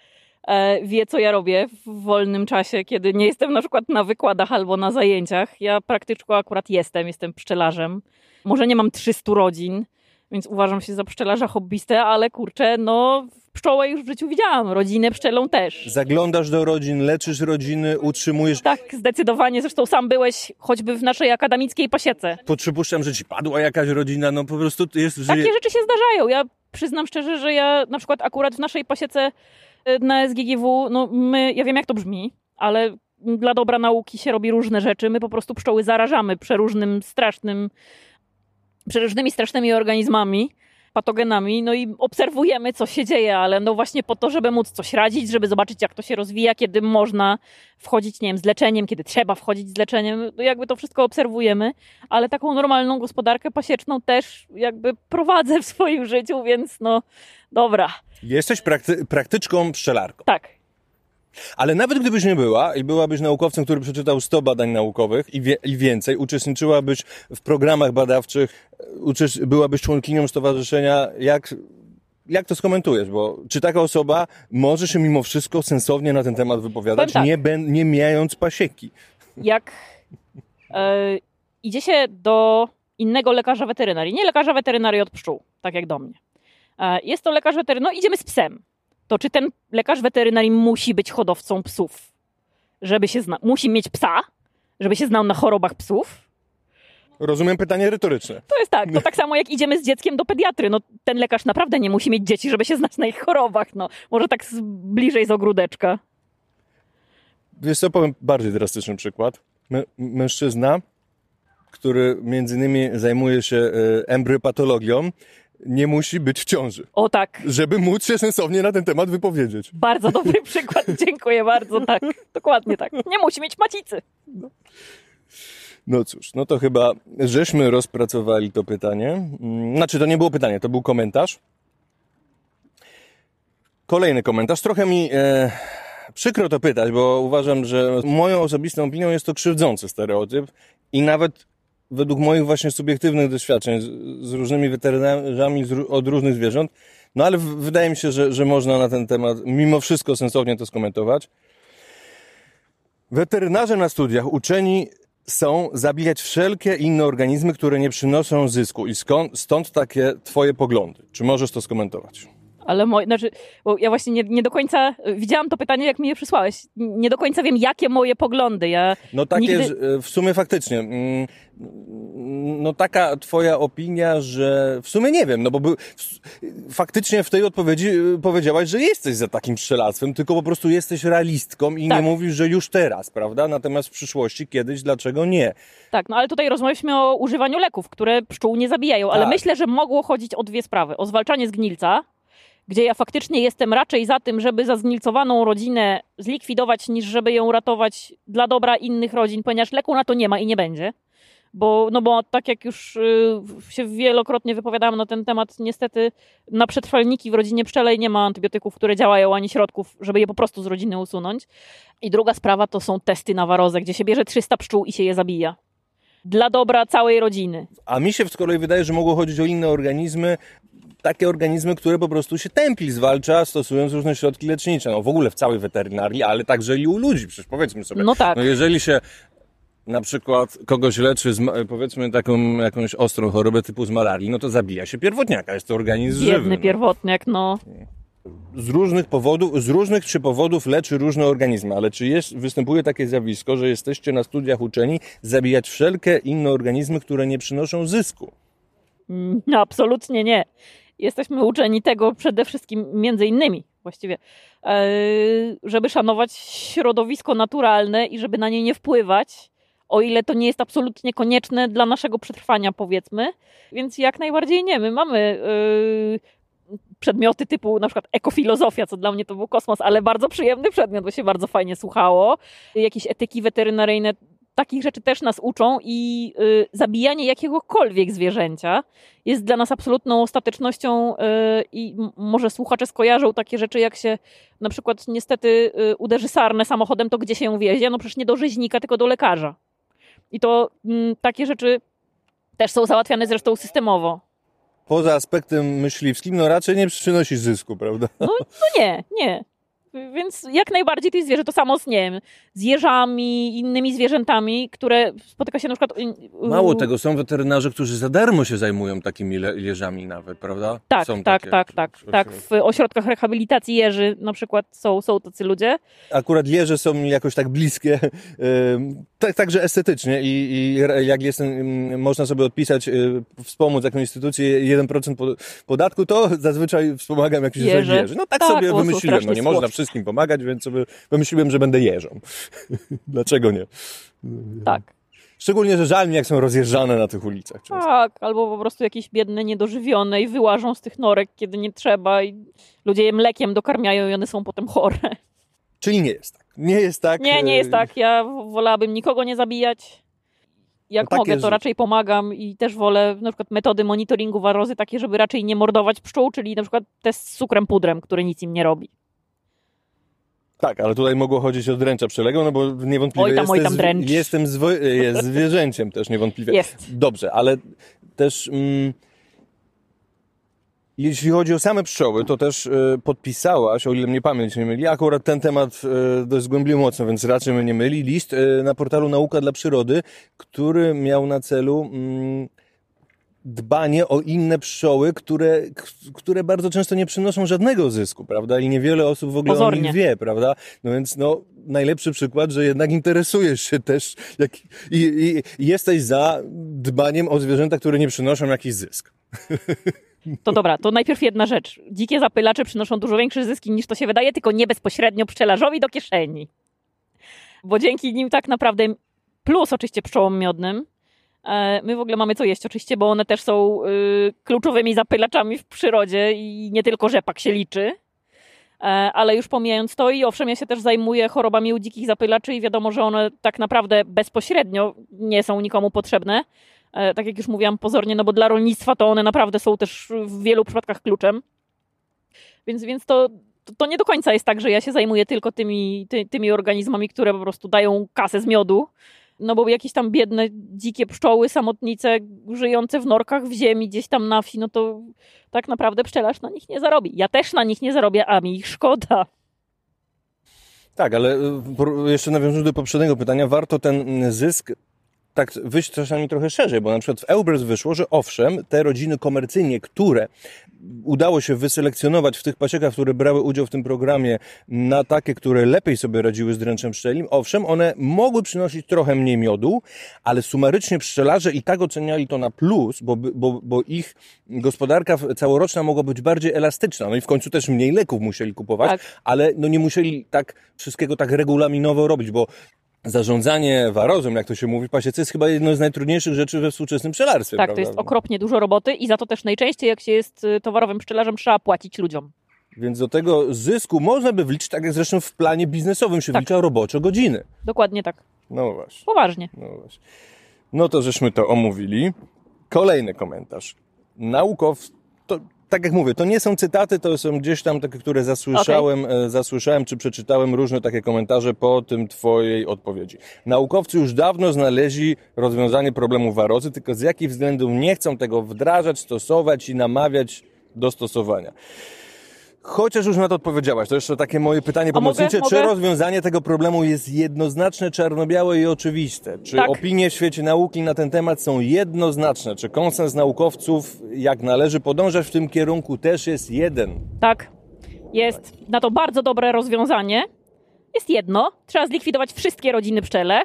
wie, co ja robię w wolnym czasie, kiedy nie jestem na przykład na wykładach albo na zajęciach. Ja praktyczką akurat jestem, jestem pszczelarzem. Może nie mam trzystu rodzin, więc uważam się za pszczelarza hobbystę, ale kurczę, no pszczołę już w życiu widziałam, rodzinę pszczelą też. Zaglądasz do rodzin, leczysz rodziny, utrzymujesz... Tak, zdecydowanie, zresztą sam byłeś choćby w naszej akademickiej Pasiece. Po, przypuszczam, że ci padła jakaś rodzina, no po prostu jest... Żyje... Takie rzeczy się zdarzają, ja przyznam szczerze, że ja na przykład akurat w naszej Pasiece na S G G W, no my, ja wiem jak to brzmi, ale dla dobra nauki się robi różne rzeczy, my po prostu pszczoły zarażamy przeróżnym, strasznym... przeróżnymi strasznymi organizmami, patogenami, no i obserwujemy, co się dzieje, ale no właśnie po to, żeby móc coś radzić, żeby zobaczyć, jak to się rozwija, kiedy można wchodzić, nie wiem, z leczeniem, kiedy trzeba wchodzić z leczeniem, no jakby to wszystko obserwujemy, ale taką normalną gospodarkę pasieczną też jakby prowadzę w swoim życiu, więc no dobra. Jesteś prakty- praktyczką pszczelarką. Tak. Ale nawet gdybyś nie była i byłabyś naukowcem, który przeczytał sto badań naukowych i, wie, i więcej, uczestniczyłabyś w programach badawczych, uczest- byłabyś członkinią stowarzyszenia, jak, jak to skomentujesz? Bo czy taka osoba może się mimo wszystko sensownie na ten temat wypowiadać, tak. nie, ben- nie mijając pasieki? Jak yy, idzie się do innego lekarza weterynarii, nie lekarza weterynarii od pszczół, tak jak do mnie. Yy, jest to lekarz weterynarii, no idziemy z psem. To czy ten lekarz weterynarii musi być hodowcą psów? Żeby się zna- musi mieć psa, żeby się znał na chorobach psów? Rozumiem pytanie retoryczne. To jest tak, to tak samo jak idziemy z dzieckiem do pediatry. No, ten lekarz naprawdę nie musi mieć dzieci, żeby się znać na ich chorobach. No, może tak z- bliżej z ogródeczka. Wiesz co, powiem bardziej drastyczny przykład. M- mężczyzna, który między innymi zajmuje się y, embriopatologią, nie musi być w ciąży. O tak. Żeby móc się sensownie na ten temat wypowiedzieć. Bardzo dobry przykład, dziękuję bardzo, tak. Dokładnie tak. Nie musi mieć macicy. No. no cóż, no to chyba żeśmy rozpracowali to pytanie. Znaczy, to nie było pytanie, to był komentarz. Kolejny komentarz. Trochę mi e, przykro to pytać, bo uważam, że moją osobistą opinią jest to krzywdzący stereotyp i nawet według moich właśnie subiektywnych doświadczeń z, z różnymi weterynarzami z, od różnych zwierząt, no ale w, wydaje mi się, że, że można na ten temat mimo wszystko sensownie to skomentować. Weterynarze na studiach uczeni są zabijać wszelkie inne organizmy, które nie przynoszą zysku i skąd, stąd takie twoje poglądy. Czy możesz to skomentować? Ale moje, znaczy, bo ja właśnie nie, nie do końca widziałam to pytanie, jak mi je przysłałeś. Nie do końca wiem, jakie moje poglądy. Ja no takie nigdy... w sumie faktycznie. No taka twoja opinia, że w sumie nie wiem, no bo by, faktycznie w tej odpowiedzi powiedziałaś, że jesteś za takim pszczelarstwem, tylko po prostu jesteś realistką i tak. nie mówisz, że już teraz, prawda? Natomiast w przyszłości kiedyś, dlaczego nie? Tak, no ale tutaj rozmawialiśmy o używaniu leków, które pszczół nie zabijają, tak. ale myślę, że mogło chodzić o dwie sprawy. O zwalczanie zgnilca, gdzie ja faktycznie jestem raczej za tym, żeby zaznilcowaną rodzinę zlikwidować, niż żeby ją ratować dla dobra innych rodzin, ponieważ leku na to nie ma i nie będzie. Bo, no bo tak jak już się wielokrotnie wypowiadałam na ten temat, niestety na przetrwalniki w rodzinie pszczelej nie ma antybiotyków, które działają, ani środków, żeby je po prostu z rodziny usunąć. I druga sprawa to są testy na warozę, gdzie się bierze trzysta pszczół i się je zabija. Dla dobra całej rodziny. A mi się z kolei wydaje, że mogło chodzić o inne organizmy, takie organizmy, które po prostu się tępi, zwalcza, stosując różne środki lecznicze. No w ogóle w całej weterynarii, ale także i u ludzi, przecież powiedzmy sobie. No tak. No jeżeli się na przykład kogoś leczy, z, powiedzmy, taką jakąś ostrą chorobę typu z malarii, no to zabija się pierwotniaka, jest to organizm Biedny żywy. Biedny pierwotniak, no. Z różnych powodów, z różnych czy powodów leczy różne organizmy, ale czy jest, występuje takie zjawisko, że jesteście na studiach uczeni zabijać wszelkie inne organizmy, które nie przynoszą zysku? No, absolutnie nie. Jesteśmy uczeni tego przede wszystkim, między innymi właściwie, żeby szanować środowisko naturalne i żeby na nie nie wpływać, o ile to nie jest absolutnie konieczne dla naszego przetrwania, powiedzmy. Więc jak najbardziej nie. My mamy yy, przedmioty typu na przykład ekofilozofia, co dla mnie to był kosmos, ale bardzo przyjemny przedmiot, bo się bardzo fajnie słuchało. Jakieś etyki weterynaryjne, takich rzeczy też nas uczą i y, zabijanie jakiegokolwiek zwierzęcia jest dla nas absolutną ostatecznością y, i m- może słuchacze skojarzą takie rzeczy, jak się na przykład niestety y, uderzy sarnę samochodem, to gdzie się ją wiezie? No przecież nie do rzeźnika, tylko do lekarza. I to y, takie rzeczy też są załatwiane zresztą systemowo. Poza aspektem myśliwskim, no raczej nie przynosi zysku, prawda? No, no nie, nie. Więc jak najbardziej tych zwierzę, to samo z, nie wiem, z jeżami, innymi zwierzętami, które spotyka się na przykład... Mało tego, są weterynarze, którzy za darmo się zajmują takimi le- jeżami nawet, prawda? Tak, są tak, takie, tak, czy, tak, czy, tak. W ośrodkach rehabilitacji jeży na przykład są, są tacy ludzie. Akurat jeże są jakoś tak bliskie, yy, także estetycznie i, i jak jest, można sobie odpisać, yy, wspomóc jakąś instytucję jeden procent po, podatku, to zazwyczaj wspomagam jakiś jeże. jeży. No tak, tak sobie wymyśliłem, no nie można wszystko wszystkim pomagać, więc sobie pomyśliłem, że będę jeżą. Dlaczego nie? Tak. Szczególnie, że żal mi, jak są rozjeżdżane na tych ulicach. Często. Tak, albo po prostu jakieś biedne, niedożywione i wyłażą z tych norek, kiedy nie trzeba i ludzie je mlekiem dokarmiają i one są potem chore. Czyli nie jest tak. Nie jest tak. Nie, nie jest tak. Ja wolałabym nikogo nie zabijać. Jak no mogę, to raczej pomagam i też wolę na przykład metody monitoringu warozy takie, żeby raczej nie mordować pszczół, czyli na przykład test z cukrem pudrem, który nic im nie robi. Tak, ale tutaj mogło chodzić o dręcza pszczelego, no bo niewątpliwie oj tam, oj tam jestem, dręcz. jestem zwo- jest zwierzęciem też niewątpliwie. Jest. Dobrze, ale też mm, jeśli chodzi o same pszczoły, to też y, podpisałaś, o ile mnie pamięć nie myli, akurat ten temat y, dość zgłębił mocno, więc raczej mnie nie myli, list y, na portalu Nauka dla Przyrody, który miał na celu... Mm, dbanie o inne pszczoły, które, które bardzo często nie przynoszą żadnego zysku, prawda? I niewiele osób w ogóle Pozornie. o nich wie, prawda? No więc no, najlepszy przykład, że jednak interesujesz się też jak, i, i jesteś za dbaniem o zwierzęta, które nie przynoszą jakiś zysk. To dobra, to najpierw jedna rzecz. Dzikie zapylacze przynoszą dużo większe zyski niż to się wydaje, tylko nie bezpośrednio pszczelarzowi do kieszeni. Bo dzięki nim tak naprawdę, plus oczywiście pszczołom miodnym, my w ogóle mamy co jeść oczywiście, bo one też są y, kluczowymi zapylaczami w przyrodzie i nie tylko rzepak się liczy. Y, ale już pomijając to i owszem, ja się też zajmuję chorobami u dzikich zapylaczy i wiadomo, że one tak naprawdę bezpośrednio nie są nikomu potrzebne. Y, tak jak już mówiłam pozornie, no bo dla rolnictwa to one naprawdę są też w wielu przypadkach kluczem. Więc, więc to, to, to nie do końca jest tak, że ja się zajmuję tylko tymi, ty, tymi organizmami, które po prostu dają kasę z miodu. No bo jakieś tam biedne, dzikie pszczoły, samotnice żyjące w norkach w ziemi, gdzieś tam na wsi, no to tak naprawdę pszczelarz na nich nie zarobi. Ja też na nich nie zarobię, a mi ich szkoda. Tak, ale jeszcze nawiązując do poprzedniego pytania, warto ten zysk tak wyjść czasami trochę szerzej, bo na przykład w EURBEST wyszło, że owszem, te rodziny komercyjnie, które udało się wyselekcjonować w tych pasiekach, które brały udział w tym programie na takie, które lepiej sobie radziły z dręczem pszczelim, owszem, one mogły przynosić trochę mniej miodu, ale sumarycznie pszczelarze i tak oceniali to na plus, bo, bo, bo ich gospodarka całoroczna mogła być bardziej elastyczna, no i w końcu też mniej leków musieli kupować, tak. Ale no nie musieli tak wszystkiego tak regulaminowo robić, bo zarządzanie warozem, jak to się mówi w pasiece, jest chyba jedną z najtrudniejszych rzeczy we współczesnym pszczelarstwie. Tak, prawda? To jest okropnie dużo roboty i za to też najczęściej, jak się jest towarowym pszczelarzem, trzeba płacić ludziom. Więc do tego zysku można by wliczyć, tak jak zresztą w planie biznesowym się tak. wlicza robocze godziny. Dokładnie tak. No właśnie. Poważnie. No właśnie. No to żeśmy to omówili. Kolejny komentarz. Naukow... To... Tak jak mówię, to nie są cytaty, to są gdzieś tam takie, które zasłyszałem, okay. zasłyszałem czy przeczytałem różne takie komentarze po tym twojej odpowiedzi. Naukowcy już dawno znaleźli rozwiązanie problemu warozy, tylko z jakich względów nie chcą tego wdrażać, stosować i namawiać do stosowania. Chociaż już na to odpowiedziałaś, to jeszcze takie moje pytanie pomocnicze. Mogę, czy mogę? Rozwiązanie tego problemu jest jednoznaczne, czarno-białe i oczywiste? Czy tak. opinie w świecie nauki na ten temat są jednoznaczne? Czy konsens naukowców, jak należy podążać w tym kierunku, też jest jeden? Tak, jest na to bardzo dobre rozwiązanie. Jest jedno, trzeba zlikwidować wszystkie rodziny pszczele,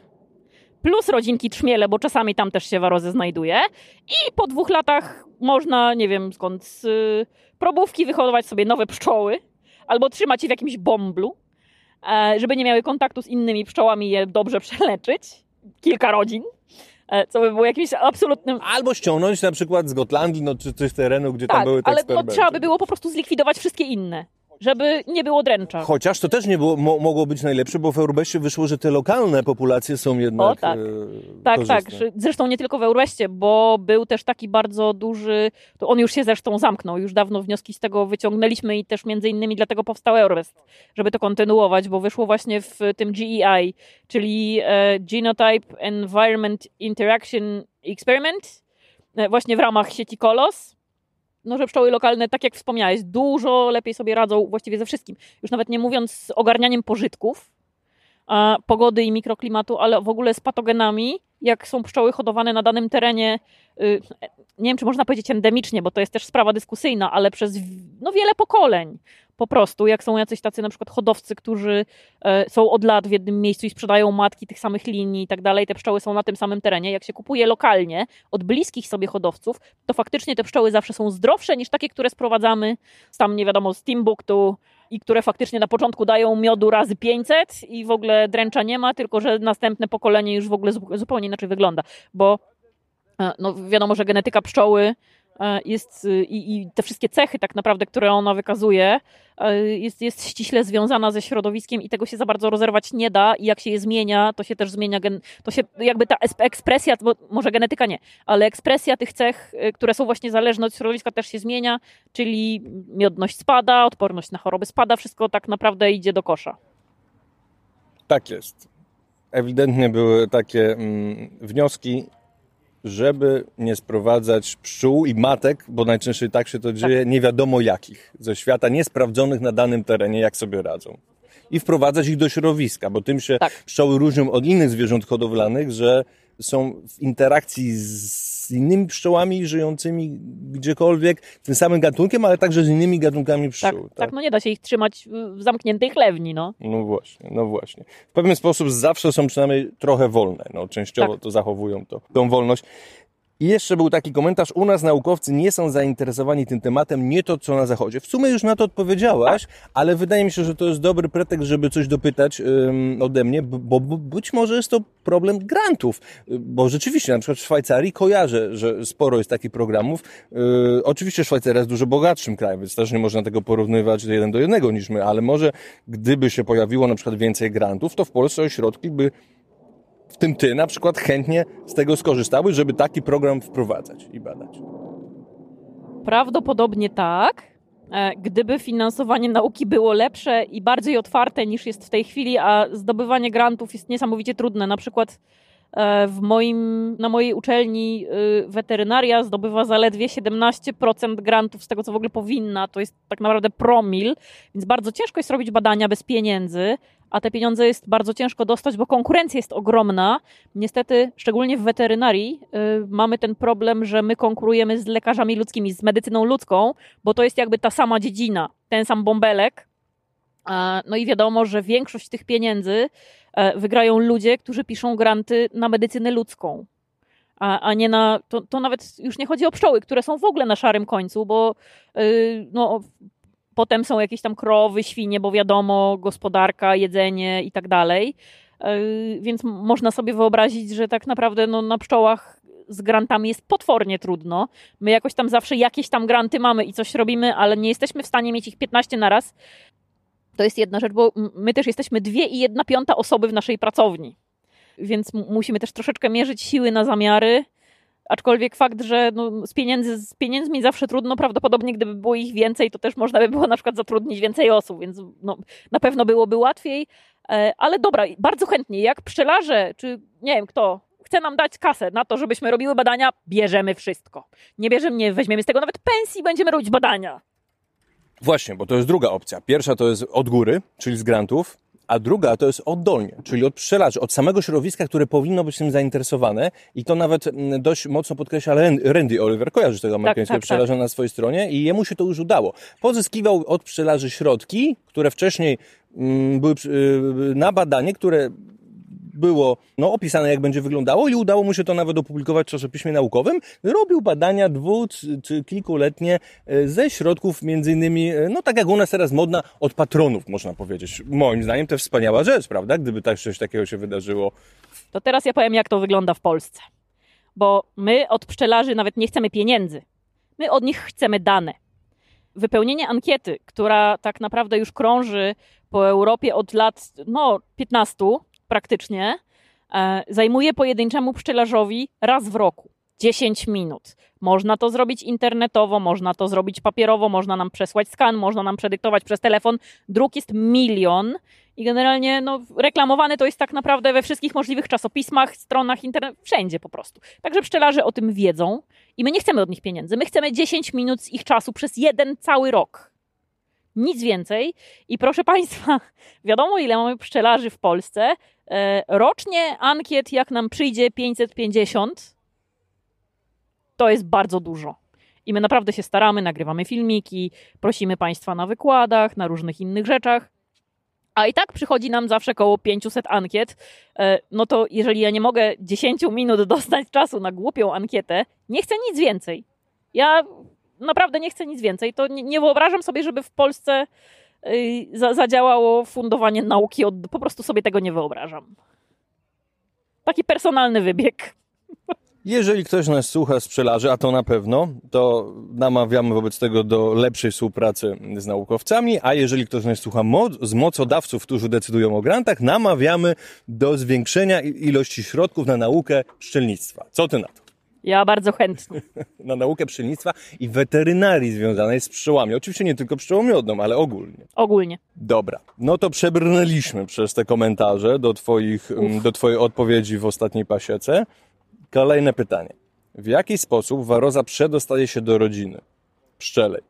plus rodzinki trzmiele, bo czasami tam też się warozy znajduje. I po dwóch latach można, nie wiem skąd, z y, probówki wyhodować sobie nowe pszczoły albo trzymać je w jakimś bąblu, e, żeby nie miały kontaktu z innymi pszczołami i je dobrze przeleczyć. Kilka rodzin, e, co by było jakimś absolutnym... Albo ściągnąć na przykład z Gotlandii, no, czy coś z terenu, gdzie tak, tam były te eksperymenty. ale no, trzeba by było po prostu zlikwidować wszystkie inne. Żeby nie było dręcza. Chociaż to też nie było, mo- mogło być najlepsze, bo w EURBESTie wyszło, że te lokalne populacje są jednak o, tak. E, tak, korzystne. Tak. Zresztą nie tylko w EURBESTie, bo był też taki bardzo duży... To on już się zresztą zamknął. Już dawno wnioski z tego wyciągnęliśmy i też między innymi dlatego powstał EURBEST, żeby to kontynuować, bo wyszło właśnie w tym G E I, czyli e, Genotype Environment Interaction Experiment, e, właśnie w ramach sieci KOLOS. No, że pszczoły lokalne, tak jak wspomniałeś, dużo lepiej sobie radzą właściwie ze wszystkim. Już nawet nie mówiąc z ogarnianiem pożytków, a, pogody i mikroklimatu, ale w ogóle z patogenami, jak są pszczoły hodowane na danym terenie, y, nie wiem, czy można powiedzieć endemicznie, bo to jest też sprawa dyskusyjna, ale przez no, wiele pokoleń po prostu, jak są jacyś tacy na przykład hodowcy, którzy y, są od lat w jednym miejscu i sprzedają matki tych samych linii i tak dalej, te pszczoły są na tym samym terenie, jak się kupuje lokalnie od bliskich sobie hodowców, to faktycznie te pszczoły zawsze są zdrowsze niż takie, które sprowadzamy tam, nie wiadomo, z Timbuktu i które faktycznie na początku dają miodu razy pięćset i w ogóle dręcza nie ma, tylko że następne pokolenie już w ogóle zupełnie inaczej wygląda, bo no, wiadomo, że genetyka pszczoły jest i, i te wszystkie cechy tak naprawdę, które ona wykazuje, jest, jest ściśle związana ze środowiskiem i tego się za bardzo rozerwać nie da i jak się je zmienia, to się też zmienia gen, to się jakby ta ekspresja, bo może genetyka nie, ale ekspresja tych cech, które są właśnie zależne od środowiska, też się zmienia, czyli miodność spada, odporność na choroby spada, wszystko tak naprawdę idzie do kosza. Tak jest. Ewidentnie były takie mm, wnioski, żeby nie sprowadzać pszczół i matek, bo najczęściej tak się to dzieje, tak. nie wiadomo jakich, ze świata niesprawdzonych na danym terenie, jak sobie radzą. I wprowadzać ich do środowiska, bo tym się tak. pszczoły różnią od innych zwierząt hodowlanych, że są w interakcji z innymi pszczołami żyjącymi gdziekolwiek, tym samym gatunkiem, ale także z innymi gatunkami pszczół. Tak, tak? tak no nie da się ich trzymać w zamkniętej chlewni, no. No właśnie, no właśnie. W pewien sposób zawsze są przynajmniej trochę wolne, no częściowo tak. to zachowują to, tą wolność. I jeszcze był taki komentarz, u nas naukowcy nie są zainteresowani tym tematem, nie to co na zachodzie. W sumie już na to odpowiedziałaś, tak. ale wydaje mi się, że to jest dobry pretekst, żeby coś dopytać ym, ode mnie, bo b- być może jest to problem grantów, yy, bo rzeczywiście na przykład w Szwajcarii kojarzę, że sporo jest takich programów. Yy, oczywiście Szwajcaria jest dużo bogatszym krajem, więc też nie można tego porównywać jeden do jednego niż my, ale może gdyby się pojawiło na przykład więcej grantów, to w Polsce ośrodki by... w tym ty na przykład chętnie z tego skorzystały, żeby taki program wprowadzać i badać? Prawdopodobnie tak. Gdyby finansowanie nauki było lepsze i bardziej otwarte niż jest w tej chwili, a zdobywanie grantów jest niesamowicie trudne. Na przykład w moim, na mojej uczelni weterynaria zdobywa zaledwie siedemnaście procent grantów z tego, co w ogóle powinna. To jest tak naprawdę promil, więc bardzo ciężko jest robić badania bez pieniędzy, a te pieniądze jest bardzo ciężko dostać, bo konkurencja jest ogromna. Niestety, szczególnie w weterynarii yy, mamy ten problem, że my konkurujemy z lekarzami ludzkimi, z medycyną ludzką, bo to jest jakby ta sama dziedzina, ten sam bąbelek. Yy, no i wiadomo, że większość tych pieniędzy yy, wygrają ludzie, którzy piszą granty na medycynę ludzką. A, a nie na... To, to nawet już nie chodzi o pszczoły, które są w ogóle na szarym końcu, bo yy, no... Potem są jakieś tam krowy, świnie, bo wiadomo, gospodarka, jedzenie i tak dalej. Więc można sobie wyobrazić, że tak naprawdę no, na pszczołach z grantami jest potwornie trudno. My jakoś tam zawsze jakieś tam granty mamy i coś robimy, ale nie jesteśmy w stanie mieć ich piętnaście na raz. To jest jedna rzecz, bo my też jesteśmy dwie i jedna piąta osoby w naszej pracowni. Więc m- musimy też troszeczkę mierzyć siły na zamiary. Aczkolwiek fakt, że no, z, pieniędzy, z pieniędzmi zawsze trudno, prawdopodobnie gdyby było ich więcej, to też można by było na przykład zatrudnić więcej osób, więc no, na pewno byłoby łatwiej. Ale dobra, bardzo chętnie, jak pszczelarze, czy nie wiem kto, chce nam dać kasę na to, żebyśmy robiły badania, bierzemy wszystko. Nie bierzemy, nie weźmiemy z tego nawet pensji, będziemy robić badania. Właśnie, bo to jest druga opcja. Pierwsza to jest od góry, czyli z grantów, a druga to jest oddolnie, czyli od pszczelarzy, od samego środowiska, które powinno być tym zainteresowane i to nawet dość mocno podkreśla Randy Oliver, kojarzysz tego amerykańskiego tak, tak, pszczelarza tak. na swojej stronie i jemu się to już udało. Pozyskiwał od pszczelarzy środki, które wcześniej mm, były yy, na badanie, które było no, opisane, jak będzie wyglądało i udało mu się to nawet opublikować w czasopiśmie naukowym. Robił badania dwu czy kilkuletnie ze środków między innymi, no tak jak u nas teraz modna, od patronów, można powiedzieć. Moim zdaniem to wspaniała rzecz, prawda? Gdyby tak, coś takiego się wydarzyło. To teraz ja powiem, jak to wygląda w Polsce. Bo my od pszczelarzy nawet nie chcemy pieniędzy. My od nich chcemy dane. Wypełnienie ankiety, która tak naprawdę już krąży po Europie od lat no, piętnastu, praktycznie, e, zajmuje pojedynczemu pszczelarzowi raz w roku dziesięć minut. Można to zrobić internetowo, można to zrobić papierowo, można nam przesłać skan, można nam przedyktować przez telefon. Druk jest milion i generalnie no, reklamowane to jest tak naprawdę we wszystkich możliwych czasopismach, stronach internetowych, wszędzie po prostu. Także pszczelarze o tym wiedzą i my nie chcemy od nich pieniędzy. My chcemy dziesięć minut z ich czasu przez jeden cały rok. Nic więcej. I proszę Państwa, wiadomo ile mamy pszczelarzy w Polsce. Rocznie ankiet, jak nam przyjdzie pięćset pięćdziesiąt, to jest bardzo dużo. I my naprawdę się staramy, nagrywamy filmiki, prosimy Państwa na wykładach, na różnych innych rzeczach. A i tak przychodzi nam zawsze koło pięćset ankiet. No to jeżeli ja nie mogę dziesięć minut dostać czasu na głupią ankietę, nie chcę nic więcej. Ja naprawdę nie chcę nic więcej. To nie, nie wyobrażam sobie, żeby w Polsce zadziałało fundowanie nauki. Po prostu sobie tego nie wyobrażam. Taki personalny wybieg. Jeżeli ktoś nas słucha z pszczelarzy, a to na pewno, to namawiamy wobec tego do lepszej współpracy z naukowcami, a jeżeli ktoś nas słucha z mocodawców, którzy decydują o grantach, namawiamy do zwiększenia ilości środków na naukę pszczelnictwa. Co ty na to? Ja bardzo chętnie. Na naukę pszczelnictwa i weterynarii związanej z pszczołami. Oczywiście nie tylko pszczołą miodną, ale ogólnie. Ogólnie. Dobra. No to przebrnęliśmy przez te komentarze do twoich, do twojej odpowiedzi w ostatniej pasiece. Kolejne pytanie. W jaki sposób waroza przedostaje się do rodziny pszczelej?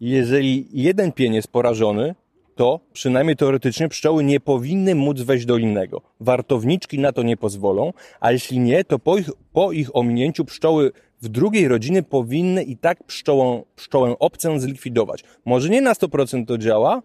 Jeżeli jeden pień jest porażony, to przynajmniej teoretycznie pszczoły nie powinny móc wejść do innego. Wartowniczki na to nie pozwolą, a jeśli nie, to po ich, po ich ominięciu pszczoły w drugiej rodziny powinny i tak pszczołą, pszczołę obcą zlikwidować. Może nie na sto procent to działa,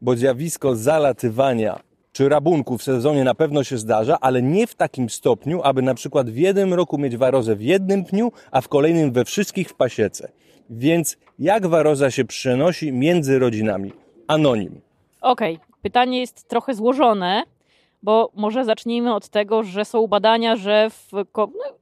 bo zjawisko zalatywania czy rabunku w sezonie na pewno się zdarza, ale nie w takim stopniu, aby na przykład w jednym roku mieć warozę w jednym pniu, a w kolejnym we wszystkich w pasiece. Więc jak waroza się przenosi między rodzinami? Anonim. Okej, okay. Pytanie jest trochę złożone, bo może zacznijmy od tego, że są badania, że w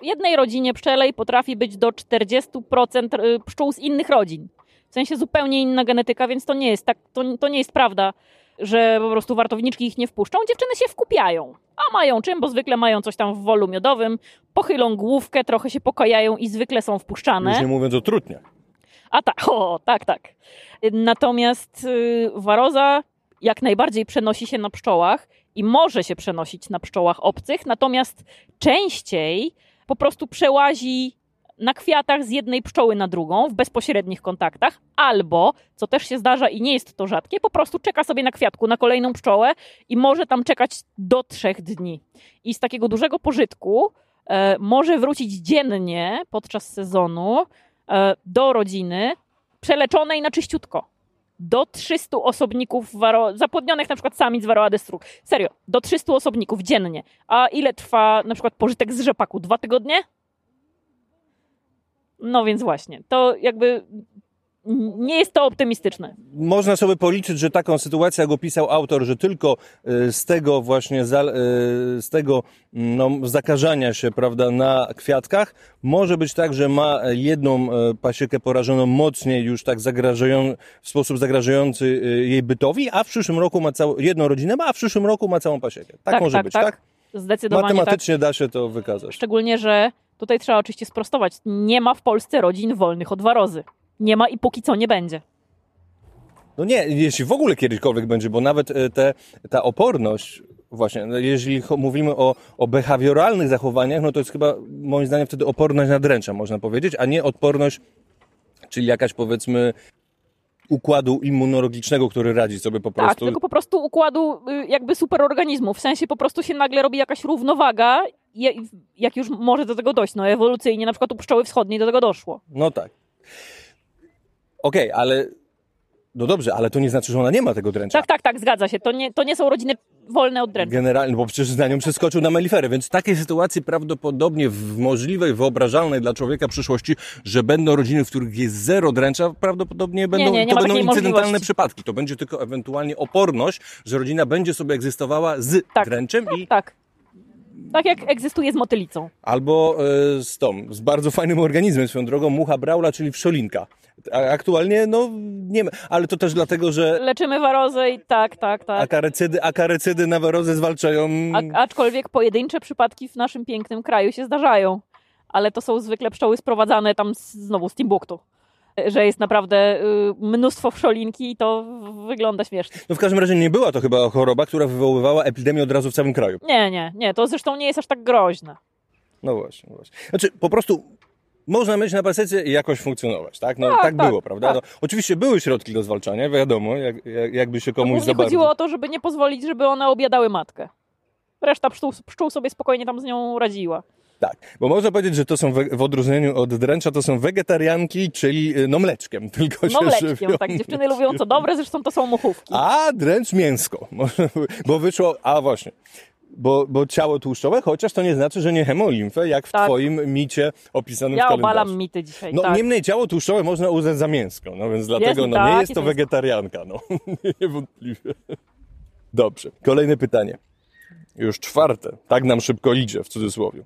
jednej rodzinie pszczelej potrafi być do czterdzieści procent pszczół z innych rodzin. W sensie zupełnie inna genetyka, więc to nie jest tak, to, to nie jest prawda, że po prostu wartowniczki ich nie wpuszczą. Dziewczyny się wkupiają, a mają czym, bo zwykle mają coś tam w wolu miodowym, pochylą główkę, trochę się pokajają i zwykle są wpuszczane. Już nie mówiąc o trutniach. A tak, o, tak, tak. Natomiast yy, waroza jak najbardziej przenosi się na pszczołach i może się przenosić na pszczołach obcych, natomiast częściej po prostu przełazi na kwiatach z jednej pszczoły na drugą w bezpośrednich kontaktach albo, co też się zdarza i nie jest to rzadkie, po prostu czeka sobie na kwiatku na kolejną pszczołę i może tam czekać do trzech dni. I z takiego dużego pożytku yy, może wrócić dziennie podczas sezonu do rodziny przeleczonej na czyściutko. Do trzystu osobników waro... zapłodnionych na przykład samic Varroa destructor. Serio, do trzystu osobników dziennie. A ile trwa na przykład pożytek z rzepaku? Dwa tygodnie? No więc właśnie, to jakby nie jest to optymistyczne. Można sobie policzyć, że taką sytuację, jak opisał autor, że tylko z tego właśnie z tego no, zakażania się, prawda, na kwiatkach, może być tak, że ma jedną pasiekę porażoną mocniej już tak zagrażając, w sposób zagrażający jej bytowi, a w przyszłym roku ma całą, jedną rodzinę ma, a w przyszłym roku ma całą pasiekę. Tak, tak może tak, być, tak? tak? Zdecydowanie matematycznie tak. Da się to wykazać. Szczególnie, że tutaj trzeba oczywiście sprostować. Nie ma w Polsce rodzin wolnych od warozy. Nie ma i póki co nie będzie. No nie, jeśli w ogóle kiedykolwiek będzie, bo nawet te, ta oporność, właśnie, jeżeli mówimy o, o behawioralnych zachowaniach, no to jest chyba moim zdaniem wtedy oporność nadręcza, można powiedzieć, a nie odporność, czyli jakaś powiedzmy układu immunologicznego, który radzi sobie po prostu. Tak, tylko po prostu układu jakby superorganizmu. W sensie po prostu się nagle robi jakaś równowaga, jak już może do tego dojść. No ewolucyjnie na przykład u pszczoły wschodniej do tego doszło. No tak. Okej, okay, ale... No dobrze, ale to nie znaczy, że ona nie ma tego dręcza. Tak, tak, tak, zgadza się. To nie, to nie są rodziny wolne od dręcza. Generalnie, bo przecież na nią przeskoczył na meliferę, więc takie sytuacje prawdopodobnie w możliwej, wyobrażalnej dla człowieka przyszłości, że będą rodziny, w których jest zero dręcza, prawdopodobnie będą, nie, nie, nie to będą incydentalne możliwości. Przypadki. To będzie tylko ewentualnie oporność, że rodzina będzie sobie egzystowała z tak. dręczem tak, i... Tak. Tak jak egzystuje z motylicą. Albo y, z tą, z bardzo fajnym organizmem, swoją drogą, mucha braula, czyli wszolinka. Aktualnie, no nie ma, ale to też dlatego, że... Leczymy warozę i tak, tak, tak. Akarycydy, akarycydy na warozę zwalczają... A, aczkolwiek pojedyncze przypadki w naszym pięknym kraju się zdarzają. Ale to są zwykle pszczoły sprowadzane tam z, znowu z Timbuktu. Że jest naprawdę y, mnóstwo wszolinki i to wygląda śmiesznie. No w każdym razie nie była to chyba choroba, która wywoływała epidemię od razu w całym kraju. Nie, nie, nie. To zresztą nie jest aż tak groźne. No właśnie, właśnie. Znaczy po prostu... Można mieć na pasecie i jakoś funkcjonować, tak? No tak, tak, tak było, prawda? Tak. No, oczywiście były środki do zwalczania, wiadomo, jak, jak, jakby się komuś za bardzo... Chodziło o to, żeby nie pozwolić, żeby one objadały matkę. Reszta pszczół, pszczół sobie spokojnie tam z nią radziła. Tak, bo można powiedzieć, że to są, w, w odróżnieniu od dręcza, to są wegetarianki, czyli no mleczkiem tylko się no mleczkiem, żywią. Tak, dziewczyny lubią co dobre, zresztą to są muchówki. A dręcz mięsko, bo wyszło, a właśnie... Bo, bo ciało tłuszczowe, chociaż to nie znaczy, że nie hemolimfę, jak w tak. twoim micie opisanym ja w kalendarzu. Ja obalam mity dzisiaj, no, tak. Niemniej ciało tłuszczowe można uznać za mięsko, no więc dlatego jest, no, tak, nie jest to mięsko. Wegetarianka, no niewątpliwie. Dobrze, kolejne pytanie. Już czwarte, tak nam szybko idzie, w cudzysłowie.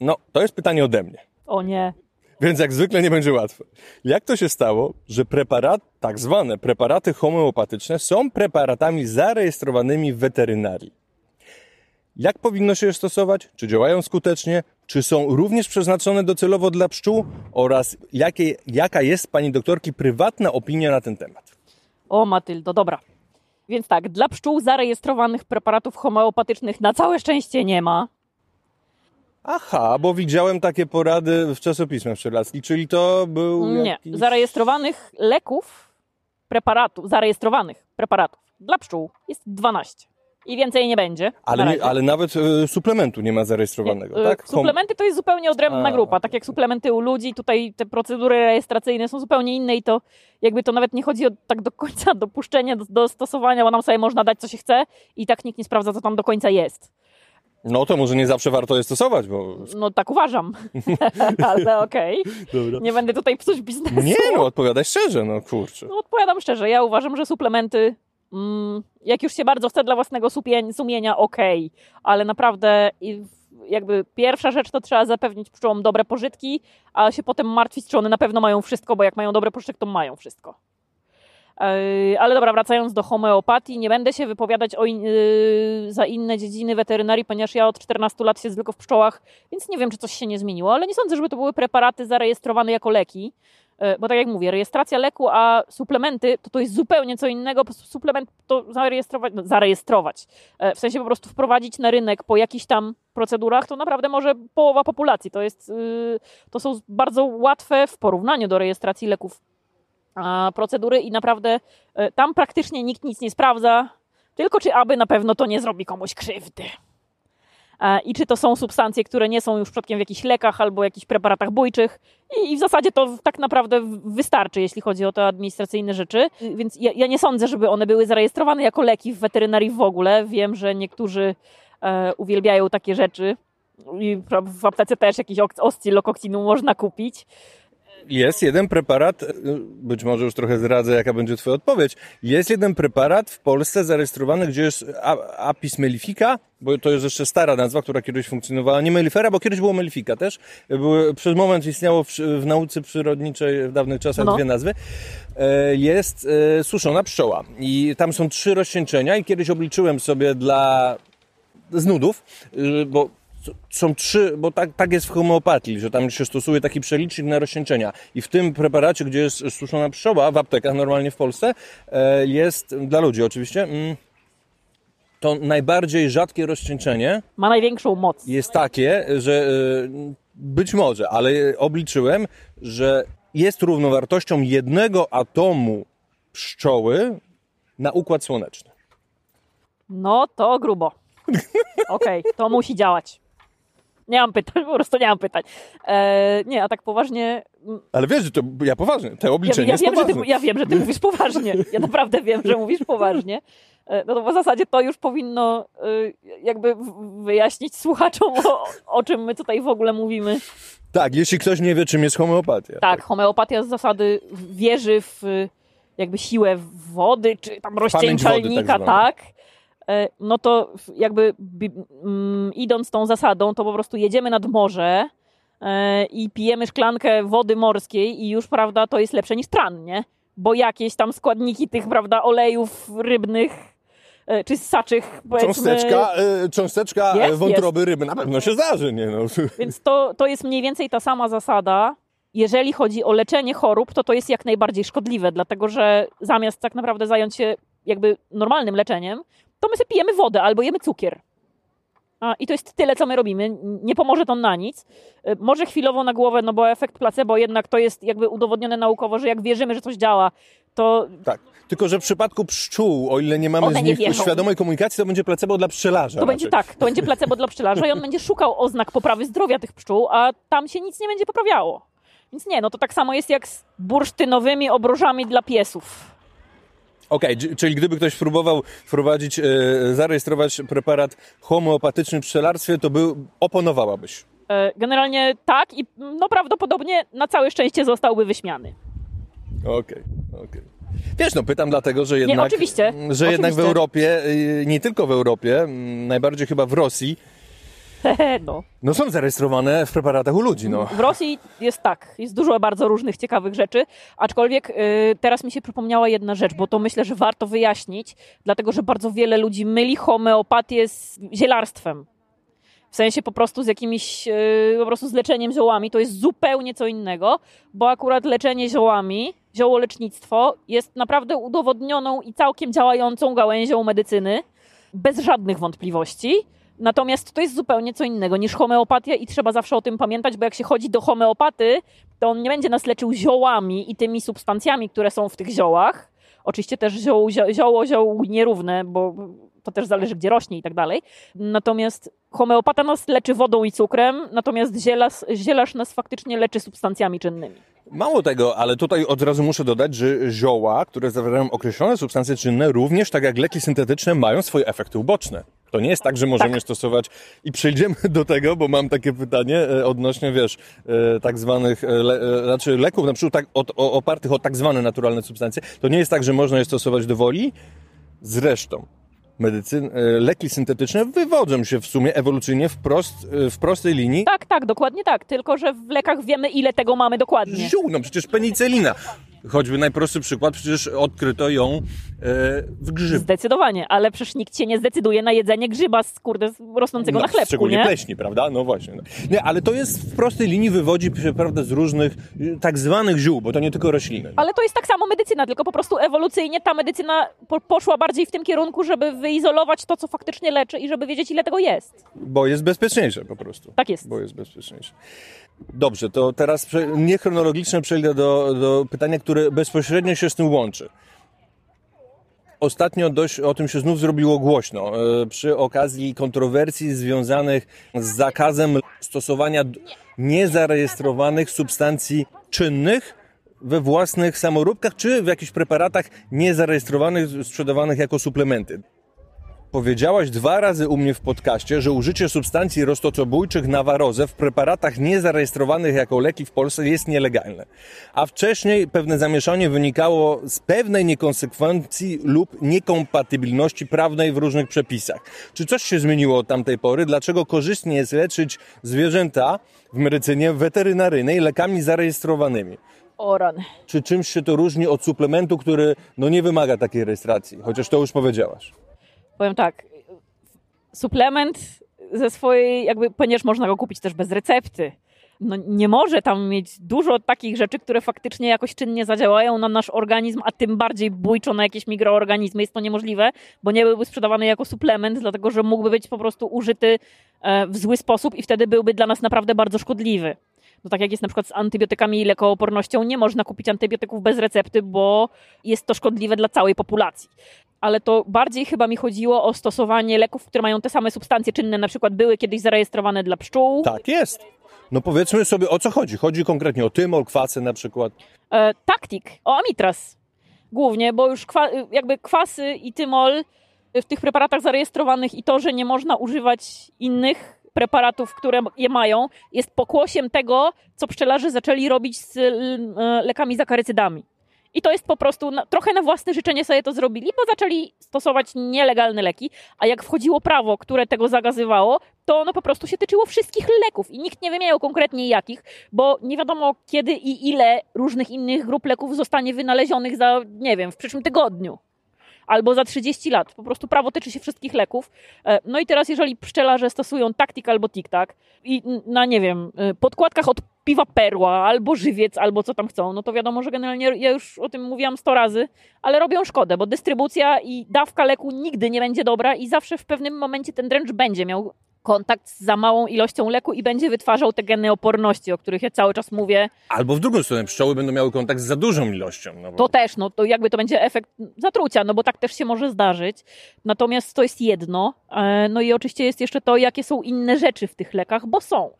No, to jest pytanie ode mnie. O nie. Więc jak zwykle nie będzie łatwe. Jak to się stało, że preparat, tak zwane preparaty homeopatyczne są preparatami zarejestrowanymi w weterynarii? Jak powinno się je stosować? Czy działają skutecznie? Czy są również przeznaczone docelowo dla pszczół? Oraz jakie, jaka jest pani doktorki prywatna opinia na ten temat? O Matyldo, dobra. Więc tak, dla pszczół zarejestrowanych preparatów homeopatycznych na całe szczęście nie ma. Aha, bo widziałem takie porady w czasopismach pszczelackich, czyli to był Nie, jakiś... zarejestrowanych leków, preparatów, zarejestrowanych preparatów dla pszczół jest dwanaście. I więcej nie będzie. Ale, na ale nawet y, suplementu nie ma zarejestrowanego, nie, tak? Y, suplementy to jest zupełnie odrębna A, grupa. Tak jak suplementy u ludzi, tutaj te procedury rejestracyjne są zupełnie inne i to jakby to nawet nie chodzi o tak do końca dopuszczenie do, do stosowania, bo nam sobie można dać, co się chce i tak nikt nie sprawdza, co tam do końca jest. No to może nie zawsze warto je stosować, bo... No tak uważam, ale okej. Okay. Nie będę tutaj psuć biznesu. Nie, no odpowiadaj szczerze, no kurczę. No, odpowiadam szczerze, ja uważam, że suplementy... Mm, jak już się bardzo chce dla własnego sumienia, okej, okay. Ale naprawdę jakby pierwsza rzecz to trzeba zapewnić pszczołom dobre pożytki, a się potem martwić, czy one na pewno mają wszystko, bo jak mają dobre pożytek, to mają wszystko. Yy, ale dobra, wracając do homeopatii, nie będę się wypowiadać o in, yy, za inne dziedziny weterynarii, ponieważ ja od czternastu lat siedzę tylko w pszczołach, więc nie wiem, czy coś się nie zmieniło, ale nie sądzę, żeby to były preparaty zarejestrowane jako leki. Bo tak jak mówię, rejestracja leku, a suplementy to to jest zupełnie co innego. Suplement to zarejestrować, zarejestrować, w sensie po prostu wprowadzić na rynek po jakichś tam procedurach, to naprawdę może połowa populacji. To jest, to są bardzo łatwe w porównaniu do rejestracji leków procedury i naprawdę tam praktycznie nikt nic nie sprawdza, tylko czy aby na pewno to nie zrobi komuś krzywdy. I czy to są substancje, które nie są już przodkiem w jakichś lekach albo jakichś preparatach bójczych. I w zasadzie to tak naprawdę wystarczy, jeśli chodzi o te administracyjne rzeczy. Więc ja, ja nie sądzę, żeby one były zarejestrowane jako leki w weterynarii w ogóle. Wiem, że niektórzy e, uwielbiają takie rzeczy. I w aptece też jakiś oscylokokcinu można kupić. Jest jeden preparat, być może już trochę zdradzę, jaka będzie twoja odpowiedź. Jest jeden preparat w Polsce zarejestrowany, gdzie jest Apis mellifera, bo to jest jeszcze stara nazwa, która kiedyś funkcjonowała. Nie mellifera, bo kiedyś było mellifika też. Były, przez moment istniało w, w nauce przyrodniczej w dawnych czasach no. dwie nazwy. E, jest e, suszona pszczoła i tam są trzy rozcieńczenia i kiedyś obliczyłem sobie dla z nudów, e, bo są trzy, bo tak, tak jest w homeopatii, że tam się stosuje taki przelicznik na rozcieńczenia. I w tym preparacie, gdzie jest suszona pszczoła, w aptekach normalnie w Polsce, jest, dla ludzi oczywiście, to najbardziej rzadkie rozcieńczenie. Ma największą moc. Jest takie, że być może, ale obliczyłem, że jest równowartością jednego atomu pszczoły na układ słoneczny. No to grubo. Okej, okay, to musi działać. Nie mam pytań, po prostu nie mam pytań. Eee, nie, a tak poważnie... Ale wiesz, że to ja poważnie, te obliczenie ja, ja jest wiem, poważne. Że ty, ja wiem, że ty mówisz poważnie. Ja naprawdę wiem, że mówisz poważnie. Eee, no to w zasadzie to już powinno e, jakby wyjaśnić słuchaczom, o, o czym my tutaj w ogóle mówimy. Tak, jeśli ktoś nie wie, czym jest homeopatia. Tak, tak. Homeopatia z zasady wierzy w jakby siłę wody, czy tam rozcieńczalnika, tak, tak. No to jakby idąc tą zasadą, to po prostu jedziemy nad morze i pijemy szklankę wody morskiej i już, prawda, to jest lepsze niż tran, nie? Bo jakieś tam składniki tych, prawda, olejów rybnych czy ssaczych, powiedzmy... Cząsteczka, cząsteczka jest, wątroby jest. Ryby na pewno się zdarzy, nie? No. Więc to, to jest mniej więcej ta sama zasada. Jeżeli chodzi o leczenie chorób, to to jest jak najbardziej szkodliwe, dlatego że zamiast tak naprawdę zająć się jakby normalnym leczeniem, to my sobie pijemy wodę albo jemy cukier. A, i to jest tyle, co my robimy. Nie pomoże to na nic. Może chwilowo na głowę, no bo efekt placebo jednak to jest jakby udowodnione naukowo, że jak wierzymy, że coś działa, to... Tak. Tylko, że w przypadku pszczół, o ile nie mamy z nich świadomej komunikacji, to będzie placebo dla pszczelarza. To będzie tak, to będzie placebo dla pszczelarza i on będzie szukał oznak poprawy zdrowia tych pszczół, a tam się nic nie będzie poprawiało. Więc nie, no to tak samo jest jak z bursztynowymi obrożami dla piesów. Okej, okay, czyli gdyby ktoś próbował wprowadzić, yy, zarejestrować preparat homeopatyczny w pszczelarstwie, to by, oponowałabyś? Yy, generalnie tak i no prawdopodobnie na całe szczęście zostałby wyśmiany. Okej, okay, okej. Okay. Wiesz, no pytam dlatego, że jednak, nie, oczywiście, że oczywiście. jednak w Europie, yy, nie tylko w Europie, yy, najbardziej chyba w Rosji, no. no są zarejestrowane w preparatach u ludzi. No. W Rosji jest tak, jest dużo bardzo różnych ciekawych rzeczy, aczkolwiek y, teraz mi się przypomniała jedna rzecz, bo to myślę, że warto wyjaśnić, dlatego że bardzo wiele ludzi myli homeopatię z zielarstwem. W sensie po prostu z jakimiś, y, po prostu z leczeniem ziołami, to jest zupełnie co innego, bo akurat leczenie ziołami, ziołolecznictwo jest naprawdę udowodnioną i całkiem działającą gałęzią medycyny, bez żadnych wątpliwości. Natomiast to jest zupełnie co innego niż homeopatia i trzeba zawsze o tym pamiętać, bo jak się chodzi do homeopaty, to on nie będzie nas leczył ziołami i tymi substancjami, które są w tych ziołach. Oczywiście też zioło, zioło, zioło nierówne, bo to też zależy gdzie rośnie i tak dalej. Natomiast homeopata nas leczy wodą i cukrem, natomiast zielarz, zielarz nas faktycznie leczy substancjami czynnymi. Mało tego, ale tutaj od razu muszę dodać, że zioła, które zawierają określone substancje czynne, również tak jak leki syntetyczne mają swoje efekty uboczne. To nie jest tak, że możemy tak. stosować i przejdziemy do tego, bo mam takie pytanie odnośnie, wiesz, tak zwanych, le, znaczy leków na przykład tak, od, opartych o tak zwane naturalne substancje. To nie jest tak, że można je stosować do woli. Zresztą medycyna, leki syntetyczne wywodzą się w sumie ewolucyjnie w, prost, w prostej linii. Tak, tak, dokładnie tak. Tylko, że w lekach wiemy, ile tego mamy dokładnie. Ziół, no przecież penicylina. Choćby najprostszy przykład, przecież odkryto ją e, w grzybie. Zdecydowanie, ale przecież nikt się nie zdecyduje na jedzenie grzyba z, kurde, rosnącego no, na chlebku, szczególnie nie? Pleśni, prawda? No właśnie. No. Nie, ale to jest w prostej linii, wywodzi się, prawda, z różnych tak zwanych ziół, bo to nie tylko rośliny. Ale to jest tak samo medycyna, tylko po prostu ewolucyjnie ta medycyna po, poszła bardziej w tym kierunku, żeby wyizolować to, co faktycznie leczy i żeby wiedzieć, ile tego jest. Bo jest bezpieczniejsze po prostu. Tak jest. Bo jest bezpieczniejsze. Dobrze, to teraz niechronologicznie przejdę do, do pytania, które bezpośrednio się z tym łączy. Ostatnio dość o tym się znów zrobiło głośno przy okazji kontrowersji związanych z zakazem stosowania niezarejestrowanych substancji czynnych we własnych samoróbkach czy w jakichś preparatach niezarejestrowanych, sprzedawanych jako suplementy. Powiedziałaś dwa razy u mnie w podcaście, że użycie substancji roztoczobójczych na warozę w preparatach niezarejestrowanych jako leki w Polsce jest nielegalne. A wcześniej pewne zamieszanie wynikało z pewnej niekonsekwencji lub niekompatybilności prawnej w różnych przepisach. Czy coś się zmieniło od tamtej pory? Dlaczego korzystnie jest leczyć zwierzęta w medycynie weterynaryjnej lekami zarejestrowanymi? O rany. Czy czymś się to różni od suplementu, który no nie wymaga takiej rejestracji? Chociaż to już powiedziałaś. Powiem tak, suplement ze swojej, jakby, ponieważ można go kupić też bez recepty, no nie może tam mieć dużo takich rzeczy, które faktycznie jakoś czynnie zadziałają na nasz organizm, a tym bardziej bójczo na jakieś mikroorganizmy. Jest to niemożliwe, bo nie byłby sprzedawany jako suplement, dlatego że mógłby być po prostu użyty w zły sposób i wtedy byłby dla nas naprawdę bardzo szkodliwy. No tak jak jest na przykład z antybiotykami i lekoopornością, nie można kupić antybiotyków bez recepty, bo jest to szkodliwe dla całej populacji. Ale to bardziej chyba mi chodziło o stosowanie leków, które mają te same substancje czynne, na przykład były kiedyś zarejestrowane dla pszczół. Tak jest. No powiedzmy sobie, o co chodzi? Chodzi konkretnie o tymol, kwasy na przykład. E, taktik, o amitraz głównie, bo już kwa, jakby kwasy i tymol w tych preparatach zarejestrowanych i to, że nie można używać innych preparatów, które je mają, jest pokłosiem tego, co pszczelarze zaczęli robić z lekami zakarycydami. I to jest po prostu, na, trochę na własne życzenie sobie to zrobili, bo zaczęli stosować nielegalne leki, a jak wchodziło prawo, które tego zagazywało, to ono po prostu się tyczyło wszystkich leków i nikt nie wymieniał konkretnie jakich, bo nie wiadomo kiedy i ile różnych innych grup leków zostanie wynalezionych za, nie wiem, w przyszłym tygodniu. Albo za trzydzieści lat. Po prostu prawo tyczy się wszystkich leków. No i teraz, jeżeli pszczelarze stosują taktik albo tik-tak i na, nie wiem, podkładkach od piwa perła, albo żywiec, albo co tam chcą, no to wiadomo, że generalnie, ja już o tym mówiłam sto razy, ale robią szkodę, bo dystrybucja i dawka leku nigdy nie będzie dobra i zawsze w pewnym momencie ten dręcz będzie miał kontakt z za małą ilością leku i będzie wytwarzał te geny oporności, o których ja cały czas mówię. Albo w drugą stronę pszczoły będą miały kontakt z za dużą ilością. No bo... To też, no to jakby to będzie efekt zatrucia, no bo tak też się może zdarzyć. Natomiast to jest jedno. No i oczywiście jest jeszcze to, jakie są inne rzeczy w tych lekach, bo są.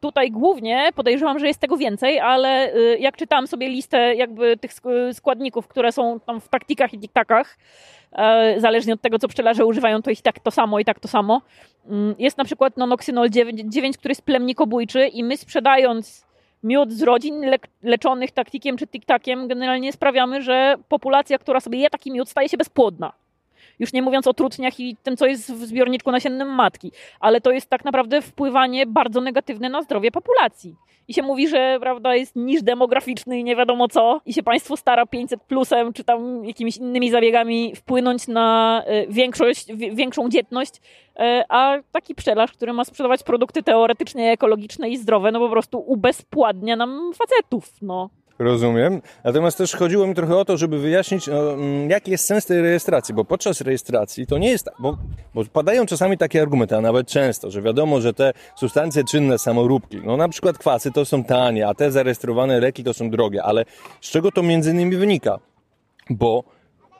Tutaj głównie podejrzewam, że jest tego więcej, ale jak czytałam sobie listę jakby tych składników, które są tam w taktikach i tiktakach, zależnie od tego, co pszczelarze używają, to i tak to samo, i tak to samo. Jest na przykład nonoxynol dziewięć, który jest plemnikobójczy i my sprzedając miód z rodzin le- leczonych taktikiem czy tiktakiem generalnie sprawiamy, że populacja, która sobie je taki miód, staje się bezpłodna. Już nie mówiąc o trutniach i tym, co jest w zbiorniczku nasiennym matki. Ale to jest tak naprawdę wpływanie bardzo negatywne na zdrowie populacji. I się mówi, że prawda, jest niż demograficzny i nie wiadomo co. I się państwo stara pięćset plusem czy tam jakimiś innymi zabiegami wpłynąć na większość, większą dzietność. A taki pszczelarz, który ma sprzedawać produkty teoretycznie ekologiczne i zdrowe, no po prostu ubezpładnia nam facetów, no. Rozumiem. Natomiast też chodziło mi trochę o to, żeby wyjaśnić, no, jaki jest sens tej rejestracji, bo podczas rejestracji to nie jest tak, bo, bo padają czasami takie argumenty, a nawet często, że wiadomo, że te substancje czynne samoróbki, no na przykład kwasy to są tanie, a te zarejestrowane leki to są drogie, ale z czego to między innymi wynika? Bo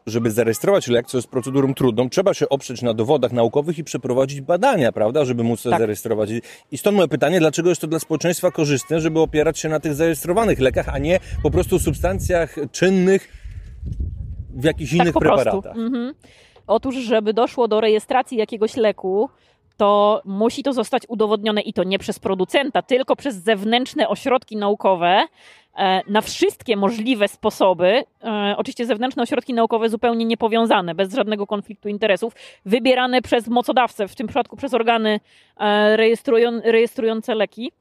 żeby zarejestrować lek, co jest procedurą trudną, trzeba się oprzeć na dowodach naukowych i przeprowadzić badania, prawda, żeby móc to tak zarejestrować. I stąd moje pytanie, dlaczego jest to dla społeczeństwa korzystne, żeby opierać się na tych zarejestrowanych lekach, a nie po prostu substancjach czynnych w jakichś tak innych preparatach? Mhm. Otóż, żeby doszło do rejestracji jakiegoś leku, to musi to zostać udowodnione i to nie przez producenta, tylko przez zewnętrzne ośrodki naukowe, na wszystkie możliwe sposoby, oczywiście zewnętrzne ośrodki naukowe zupełnie niepowiązane, bez żadnego konfliktu interesów, wybierane przez mocodawcę, w tym przypadku przez organy rejestrujące leki.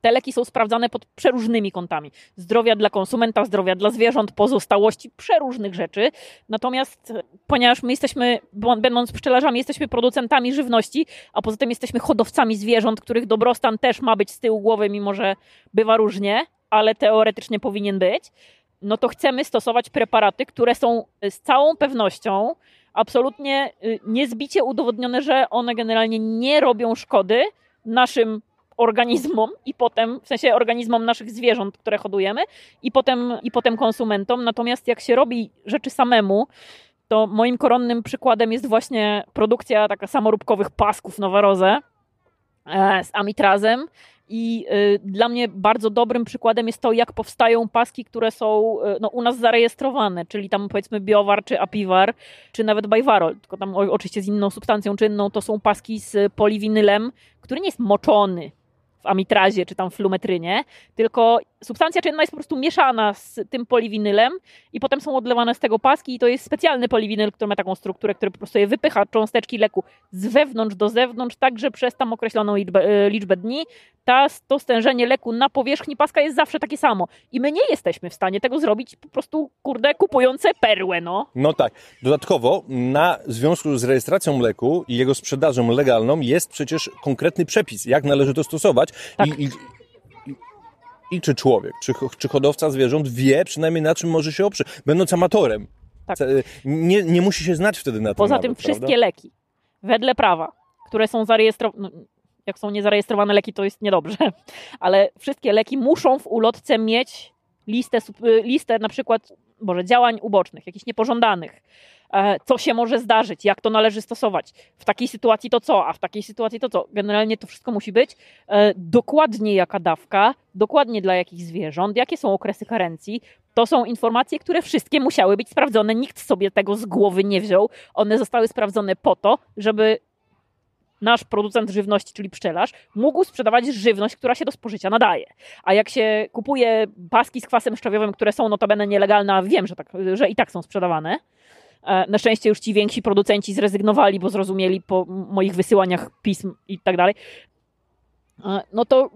Te leki są sprawdzane pod przeróżnymi kątami. Zdrowia dla konsumenta, zdrowia dla zwierząt, pozostałości, przeróżnych rzeczy. Natomiast ponieważ my jesteśmy, będąc pszczelarzami, jesteśmy producentami żywności, a poza tym jesteśmy hodowcami zwierząt, których dobrostan też ma być z tyłu głowy, mimo że bywa różnie, ale teoretycznie powinien być, no to chcemy stosować preparaty, które są z całą pewnością absolutnie niezbicie udowodnione, że one generalnie nie robią szkody naszym organizmom i potem, w sensie organizmom naszych zwierząt, które hodujemy i potem, i potem konsumentom. Natomiast jak się robi rzeczy samemu, to moim koronnym przykładem jest właśnie produkcja taka samoróbkowych pasków na warozę z amitrazem. I y, dla mnie bardzo dobrym przykładem jest to, jak powstają paski, które są y, no, u nas zarejestrowane, czyli tam powiedzmy BioWar, czy Apiwar, czy nawet Varroa, tylko tam o, oczywiście z inną substancją czynną, to są paski z poliwinylem, który nie jest moczony w amitrazie, czy tam w flumetrynie, tylko substancja czynna jest po prostu mieszana z tym poliwinylem i potem są odlewane z tego paski i to jest specjalny poliwinyl, który ma taką strukturę, który po prostu je wypycha, cząsteczki leku z wewnątrz do zewnątrz, także przez tam określoną liczbę, liczbę dni. Ta, to stężenie leku na powierzchni paska jest zawsze takie samo. I my nie jesteśmy w stanie tego zrobić po prostu, kurde, kupujące perłę, no. No tak. Dodatkowo na związku z rejestracją leku i jego sprzedażą legalną jest przecież konkretny przepis, jak należy to stosować. Tak. I, i... I czy człowiek, czy, czy hodowca zwierząt wie przynajmniej na czym może się oprzeć, będąc amatorem. Tak. Nie, nie musi się znać wtedy na tym. Poza nawet, tym wszystkie prawda? Leki, wedle prawa, które są zarejestrowane, no, jak są niezarejestrowane leki, to jest niedobrze. Ale wszystkie leki muszą w ulotce mieć listę, listę na przykład Boże, działań ubocznych, jakichś niepożądanych. Co się może zdarzyć, jak to należy stosować, w takiej sytuacji to co, a w takiej sytuacji to co. Generalnie to wszystko musi być dokładnie jaka dawka, dokładnie dla jakich zwierząt, jakie są okresy karencji. To są informacje, które wszystkie musiały być sprawdzone. Nikt sobie tego z głowy nie wziął. One zostały sprawdzone po to, żeby nasz producent żywności, czyli pszczelarz, mógł sprzedawać żywność, która się do spożycia nadaje. A jak się kupuje paski z kwasem szczawiowym, które są notabene nielegalne, a wiem, że, tak, że i tak są sprzedawane, na szczęście już ci więksi producenci zrezygnowali, bo zrozumieli po moich wysyłaniach pism i tak dalej. No to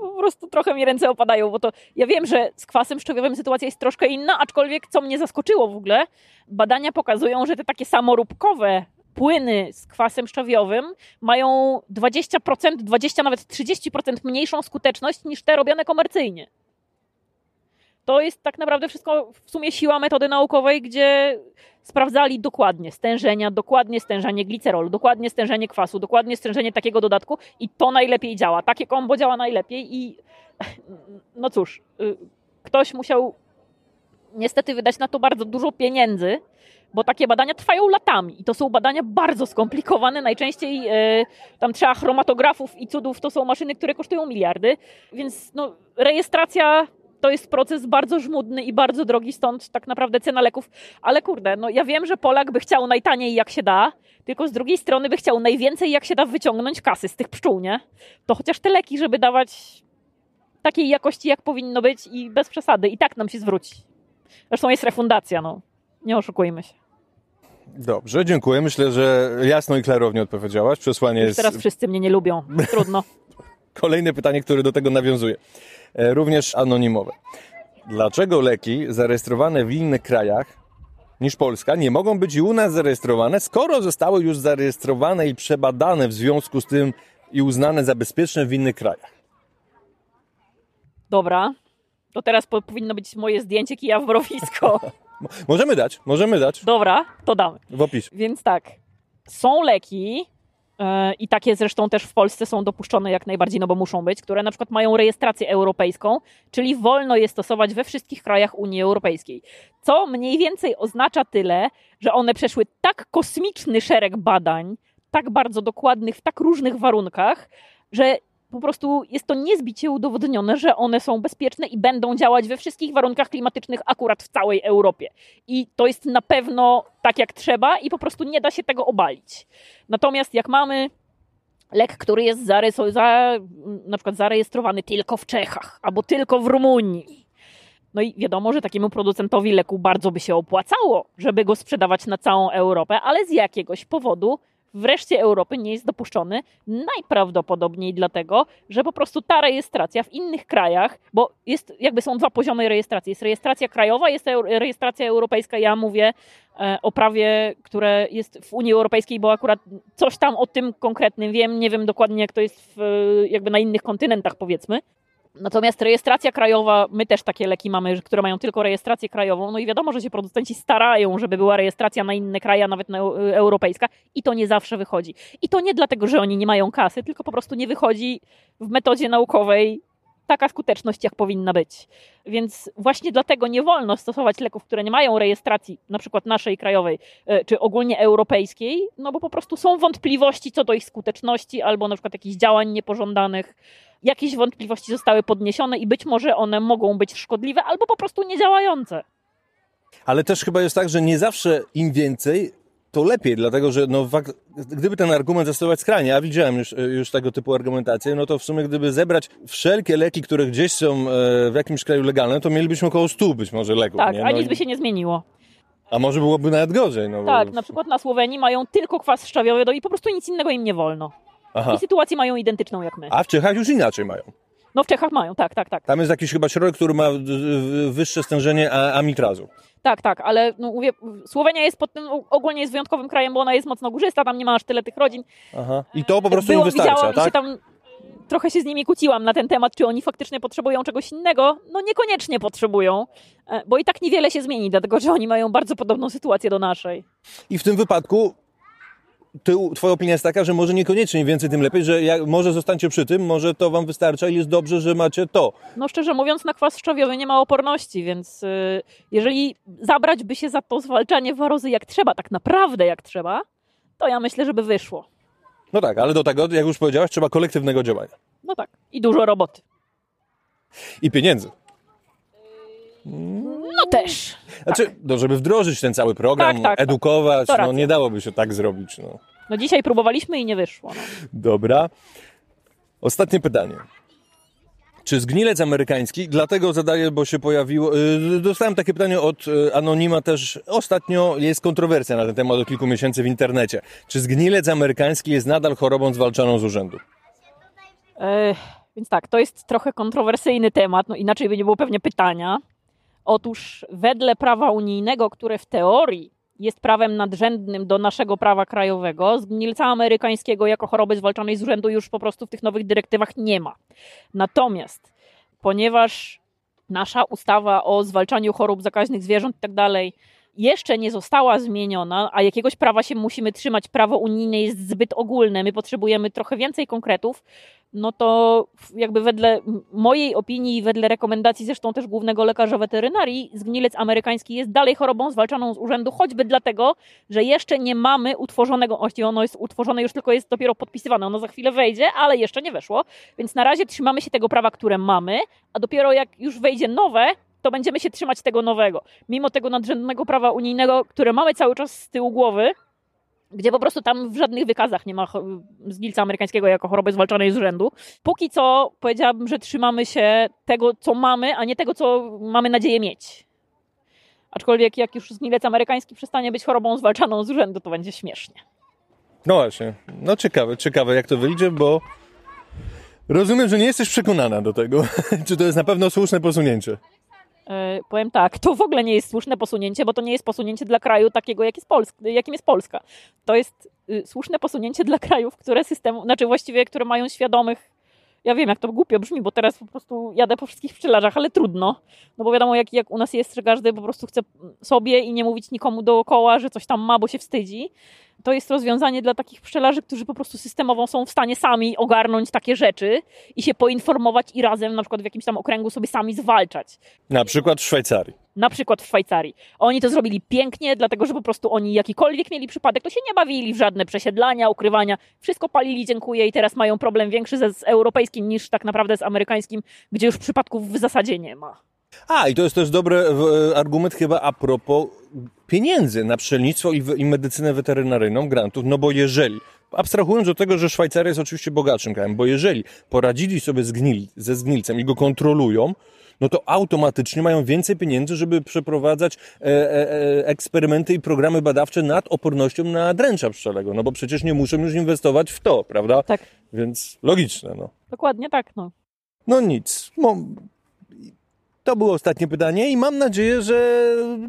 po prostu trochę mi ręce opadają, bo to ja wiem, że z kwasem szczawiowym sytuacja jest troszkę inna, aczkolwiek co mnie zaskoczyło w ogóle, badania pokazują, że te takie samoróbkowe płyny z kwasem szczawiowym mają dwadzieścia procent, dwadzieścia procent, nawet trzydzieści procent mniejszą skuteczność niż te robione komercyjnie. To jest tak naprawdę wszystko w sumie siła metody naukowej, gdzie sprawdzali dokładnie stężenia, dokładnie stężenie glicerolu, dokładnie stężenie kwasu, dokładnie stężenie takiego dodatku i to najlepiej działa. Takie kombo działa najlepiej i no cóż, ktoś musiał niestety wydać na to bardzo dużo pieniędzy, bo takie badania trwają latami i to są badania bardzo skomplikowane, najczęściej yy, tam trzeba chromatografów i cudów, to są maszyny, które kosztują miliardy, więc no, rejestracja to jest proces bardzo żmudny i bardzo drogi, stąd tak naprawdę cena leków. Ale kurde, no ja wiem, że Polak by chciał najtaniej jak się da, tylko z drugiej strony by chciał najwięcej jak się da wyciągnąć kasy z tych pszczół, nie? To chociaż te leki, żeby dawać takiej jakości jak powinno być i bez przesady. I tak nam się zwróci. Zresztą jest refundacja, no. Nie oszukujmy się. Dobrze, dziękuję. Myślę, że jasno i klarownie odpowiedziałaś. Przesłanie jest... Teraz wszyscy mnie nie lubią. Trudno. Kolejne pytanie, które do tego nawiązuje. Również anonimowe. Dlaczego leki zarejestrowane w innych krajach niż Polska nie mogą być i u nas zarejestrowane, skoro zostały już zarejestrowane i przebadane w związku z tym i uznane za bezpieczne w innych krajach? Dobra, to teraz po- powinno być moje zdjęcie kija w mrowisko. Możemy dać, możemy dać. Dobra, to damy. W opisie. Więc tak, są leki... I takie zresztą też w Polsce są dopuszczone jak najbardziej, no bo muszą być, które na przykład mają rejestrację europejską, czyli wolno je stosować we wszystkich krajach Unii Europejskiej. Co mniej więcej oznacza tyle, że one przeszły tak kosmiczny szereg badań, tak bardzo dokładnych, w tak różnych warunkach, że po prostu jest to niezbicie udowodnione, że one są bezpieczne i będą działać we wszystkich warunkach klimatycznych akurat w całej Europie. I to jest na pewno tak jak trzeba i po prostu nie da się tego obalić. Natomiast jak mamy lek, który jest zarejestrowany, za, na przykład zarejestrowany tylko w Czechach albo tylko w Rumunii, no i wiadomo, że takiemu producentowi leku bardzo by się opłacało, żeby go sprzedawać na całą Europę, ale z jakiegoś powodu wreszcie Europy nie jest dopuszczony, najprawdopodobniej dlatego, że po prostu ta rejestracja w innych krajach, bo jest, jakby są dwa poziomy rejestracji. Jest rejestracja krajowa, jest rejestracja europejska. Ja mówię e, o prawie, które jest w Unii Europejskiej, bo akurat coś tam o tym konkretnym wiem, nie wiem dokładnie jak to jest w, jakby na innych kontynentach powiedzmy. Natomiast rejestracja krajowa, my też takie leki mamy, które mają tylko rejestrację krajową, no i wiadomo, że się producenci starają, żeby była rejestracja na inne kraje, a nawet na europejska i to nie zawsze wychodzi. I to nie dlatego, że oni nie mają kasy, tylko po prostu nie wychodzi w metodzie naukowej taka skuteczność, jak powinna być. Więc właśnie dlatego nie wolno stosować leków, które nie mają rejestracji, na przykład naszej krajowej, czy ogólnie europejskiej, no bo po prostu są wątpliwości co do ich skuteczności, albo na przykład jakichś działań niepożądanych. Jakieś wątpliwości zostały podniesione i być może one mogą być szkodliwe, albo po prostu niedziałające. Ale też chyba jest tak, że nie zawsze im więcej, to lepiej, dlatego że no, gdyby ten argument zastosować skrajnie, a widziałem już, już tego typu argumentację, no to w sumie gdyby zebrać wszelkie leki, które gdzieś są w jakimś kraju legalne, to mielibyśmy około stu być może leków. Tak, nie? No a nic i... by się nie zmieniło. A może byłoby nawet gorzej. No tak, bo... na przykład na Słowenii mają tylko kwas szczawiowy no i po prostu nic innego im nie wolno. Aha. I sytuację mają identyczną jak my. A w Czechach już inaczej mają. No w Czechach mają, tak, tak, tak. Tam jest jakiś chyba środek, który ma wyższe stężenie amitrazu. Tak, tak, ale no, mówię, Słowenia jest pod tym, ogólnie jest wyjątkowym krajem, bo ona jest mocno górzysta, tam nie ma aż tyle tych rodzin. Aha. I to po prostu im wystarcza, tak? Się tam, trochę się z nimi kłóciłam na ten temat, czy oni faktycznie potrzebują czegoś innego. No niekoniecznie potrzebują, bo i tak niewiele się zmieni, dlatego że oni mają bardzo podobną sytuację do naszej. I w tym wypadku ty, twoja opinia jest taka, że może niekoniecznie więcej tym lepiej, że jak, może zostańcie przy tym, może to wam wystarcza i jest dobrze, że macie to. No szczerze mówiąc, na kwas szczawiowy nie ma oporności, więc yy, jeżeli zabrać by się za to zwalczanie warozy jak trzeba, tak naprawdę jak trzeba, to ja myślę, żeby wyszło. No tak, ale do tego, jak już powiedziałaś, trzeba kolektywnego działania. No tak, i dużo roboty. I pieniędzy. No też. Znaczy, tak. No, żeby wdrożyć ten cały program, tak, tak, edukować, tak. No, nie dałoby się tak zrobić. No, no dzisiaj próbowaliśmy i nie wyszło. No. Dobra. Ostatnie pytanie. Czy zgnilec amerykański, dlatego zadaję, bo się pojawiło, yy, dostałem takie pytanie od yy, Anonima też, ostatnio jest kontrowersja na ten temat od kilku miesięcy w internecie. Czy zgnilec amerykański jest nadal chorobą zwalczaną z urzędu? Yy, więc tak, to jest trochę kontrowersyjny temat, no inaczej by nie było pewnie pytania. Otóż wedle prawa unijnego, które w teorii jest prawem nadrzędnym do naszego prawa krajowego, zgnilca amerykańskiego jako choroby zwalczanej z urzędu już po prostu w tych nowych dyrektywach nie ma. Natomiast ponieważ nasza ustawa o zwalczaniu chorób zakaźnych zwierząt i tak dalej jeszcze nie została zmieniona, a jakiegoś prawa się musimy trzymać, prawo unijne jest zbyt ogólne, my potrzebujemy trochę więcej konkretów, no to jakby wedle mojej opinii i wedle rekomendacji zresztą też głównego lekarza weterynarii, zgnilec amerykański jest dalej chorobą zwalczaną z urzędu, choćby dlatego, że jeszcze nie mamy utworzonego, właściwie ono jest utworzone, już tylko jest dopiero podpisywane, ono za chwilę wejdzie, ale jeszcze nie weszło, więc na razie trzymamy się tego prawa, które mamy, a dopiero jak już wejdzie nowe, to będziemy się trzymać tego nowego. Mimo tego nadrzędnego prawa unijnego, które mamy cały czas z tyłu głowy, gdzie po prostu tam w żadnych wykazach nie ma zgnilca amerykańskiego jako choroby zwalczanej z urzędu. Póki co powiedziałabym, że trzymamy się tego, co mamy, a nie tego, co mamy nadzieję mieć. Aczkolwiek jak już zgnilec amerykański przestanie być chorobą zwalczaną z urzędu, to będzie śmiesznie. No właśnie. No ciekawe, ciekawe jak to wyjdzie, bo rozumiem, że nie jesteś przekonana do tego. Czy to jest na pewno słuszne posunięcie? Powiem tak, to w ogóle nie jest słuszne posunięcie, bo to nie jest posunięcie dla kraju takiego, jak jest Polska, jakim jest Polska. To jest y, słuszne posunięcie dla krajów, które systemu, znaczy właściwie, które mają świadomych, ja wiem, jak to głupio brzmi, bo teraz po prostu jadę po wszystkich pszczelarzach, ale trudno, no bo wiadomo, jak, jak u nas jest, że każdy po prostu chce sobie i nie mówić nikomu dookoła, że coś tam ma, bo się wstydzi. To jest rozwiązanie dla takich pszczelarzy, którzy po prostu systemowo są w stanie sami ogarnąć takie rzeczy i się poinformować i razem na przykład w jakimś tam okręgu sobie sami zwalczać. Na przykład w Szwajcarii. Na przykład w Szwajcarii. Oni to zrobili pięknie, dlatego że po prostu oni jakikolwiek mieli przypadek, to się nie bawili w żadne przesiedlania, ukrywania. Wszystko palili, dziękuję i teraz mają problem większy ze, z europejskim niż tak naprawdę z amerykańskim, gdzie już przypadków w zasadzie nie ma. A, i to jest też dobry argument chyba a propos pieniędzy na pszczelnictwo i, i medycynę weterynaryjną, grantów, no bo jeżeli, abstrahując od tego, że Szwajcaria jest oczywiście bogatszym krajem, bo jeżeli poradzili sobie z gnil, ze zgnilcem i go kontrolują, no to automatycznie mają więcej pieniędzy, żeby przeprowadzać e, e, eksperymenty i programy badawcze nad opornością na dręcza pszczelego, no bo przecież nie muszą już inwestować w to, prawda? Tak. Więc logiczne, no. Dokładnie tak, no. No nic, no... To było ostatnie pytanie i mam nadzieję, że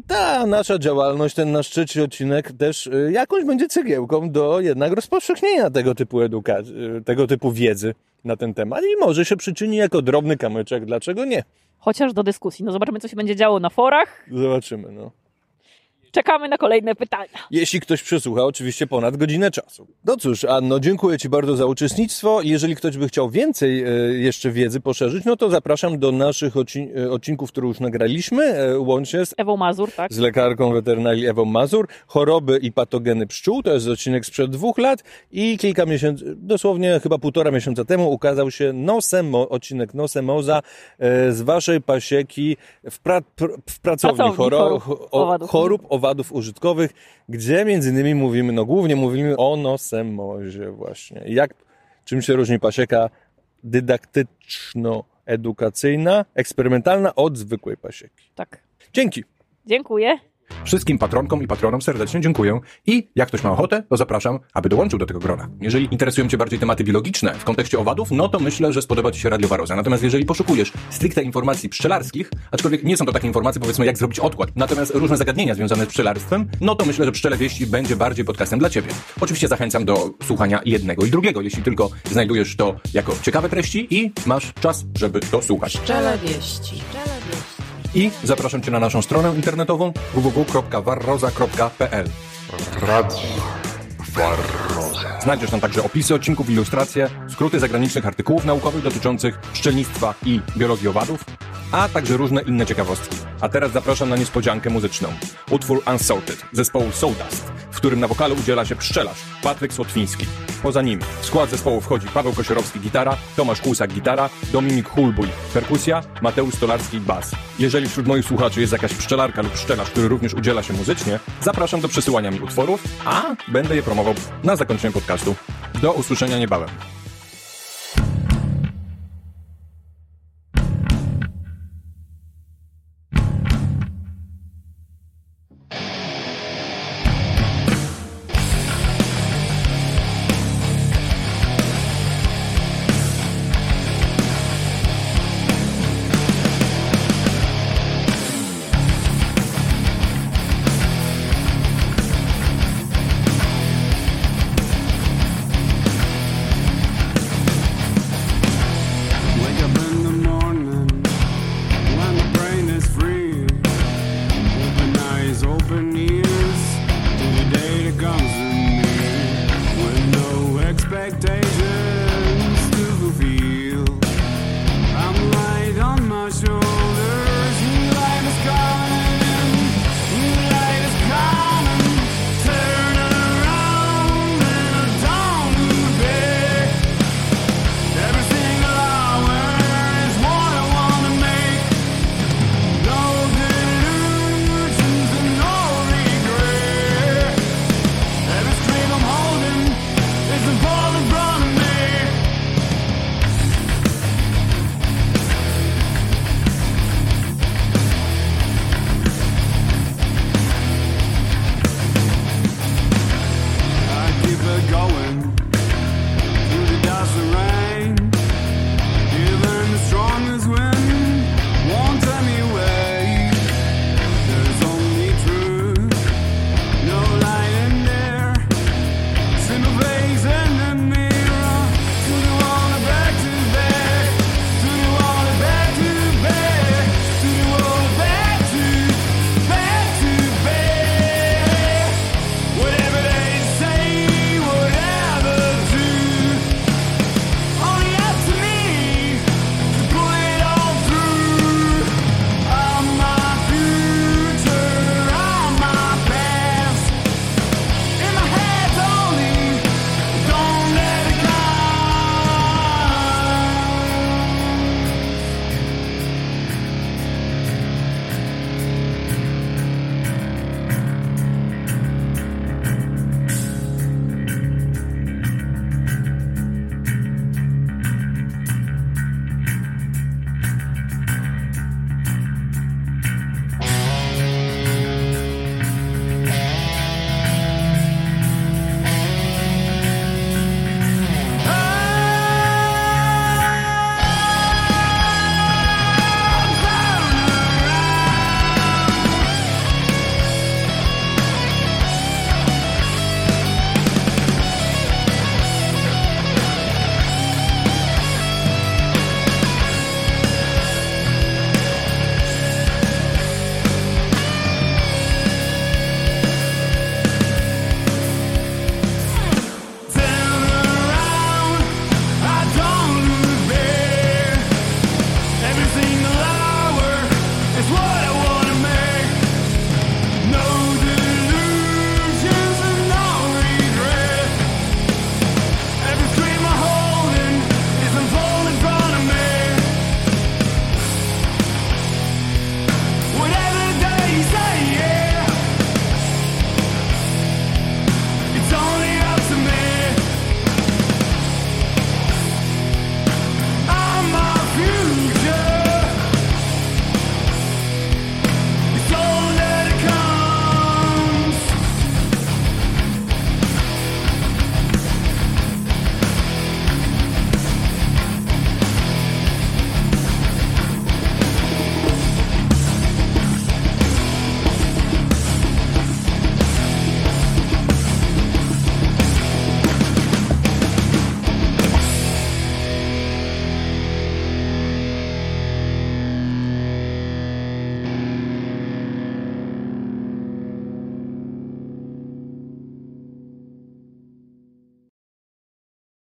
ta nasza działalność, ten nasz trzeci odcinek też jakąś będzie cegiełką do jednak rozpowszechnienia tego typu edukacji, tego typu wiedzy na ten temat i może się przyczyni jako drobny kamyczek, dlaczego nie? Chociaż do dyskusji, no zobaczymy co się będzie działo na forach. Zobaczymy, no. Czekamy na kolejne pytania. Jeśli ktoś przesłucha, oczywiście ponad godzinę czasu. No cóż, Anno, dziękuję Ci bardzo za uczestnictwo. Jeżeli ktoś by chciał więcej jeszcze wiedzy poszerzyć, no to zapraszam do naszych odcin- odcinków, które już nagraliśmy, łącznie z Ewą Mazur, tak? Z lekarką weterynarii Ewą Mazur. Choroby i patogeny pszczół, to jest odcinek sprzed dwóch lat i kilka miesięcy, dosłownie chyba półtora miesiąca temu ukazał się Nosemo, odcinek Nosemoza z Waszej pasieki w, pra- pr- w pracowni, pracowni choro- chorób, owadów. chorób owadów użytkowych, gdzie między innymi mówimy, no głównie mówimy o nosemozie właśnie. Jak, czym się różni pasieka dydaktyczno-edukacyjna, eksperymentalna od zwykłej pasieki. Tak. Dzięki. Dziękuję. Wszystkim patronkom i patronom serdecznie dziękuję i jak ktoś ma ochotę, to zapraszam, aby dołączył do tego grona. Jeżeli interesują Cię bardziej tematy biologiczne w kontekście owadów, no to myślę, że spodoba Ci się Radio Waroza. Natomiast jeżeli poszukujesz stricte informacji pszczelarskich, aczkolwiek nie są to takie informacje, powiedzmy, jak zrobić odkład, natomiast różne zagadnienia związane z pszczelarstwem, no to myślę, że Pszczele Wieści będzie bardziej podcastem dla Ciebie. Oczywiście zachęcam do słuchania jednego i drugiego, jeśli tylko znajdujesz to jako ciekawe treści i masz czas, żeby to słuchać. Pszczele Wieści. Pszczele Wieści. I zapraszam Cię na naszą stronę internetową w w w kropka warroza kropka p l. Radio Waroza. Znajdziesz tam także opisy odcinków, ilustracje, skróty zagranicznych artykułów naukowych dotyczących pszczelnictwa i biologii owadów, a także różne inne ciekawostki. A teraz zapraszam na niespodziankę muzyczną. Utwór Unsorted zespołu Sawdust, w którym na wokalu udziela się pszczelarz Patryk Słotwiński. Poza nim w skład zespołu wchodzi Paweł Kosiorowski gitara, Tomasz Kłusak gitara, Dominik Hulbuj perkusja, Mateusz Stolarski bas. Jeżeli wśród moich słuchaczy jest jakaś pszczelarka lub pszczelarz, który również udziela się muzycznie, zapraszam do przesyłania mi utworów, a będę je promował na zakończenie podcastu. Do usłyszenia niebawem.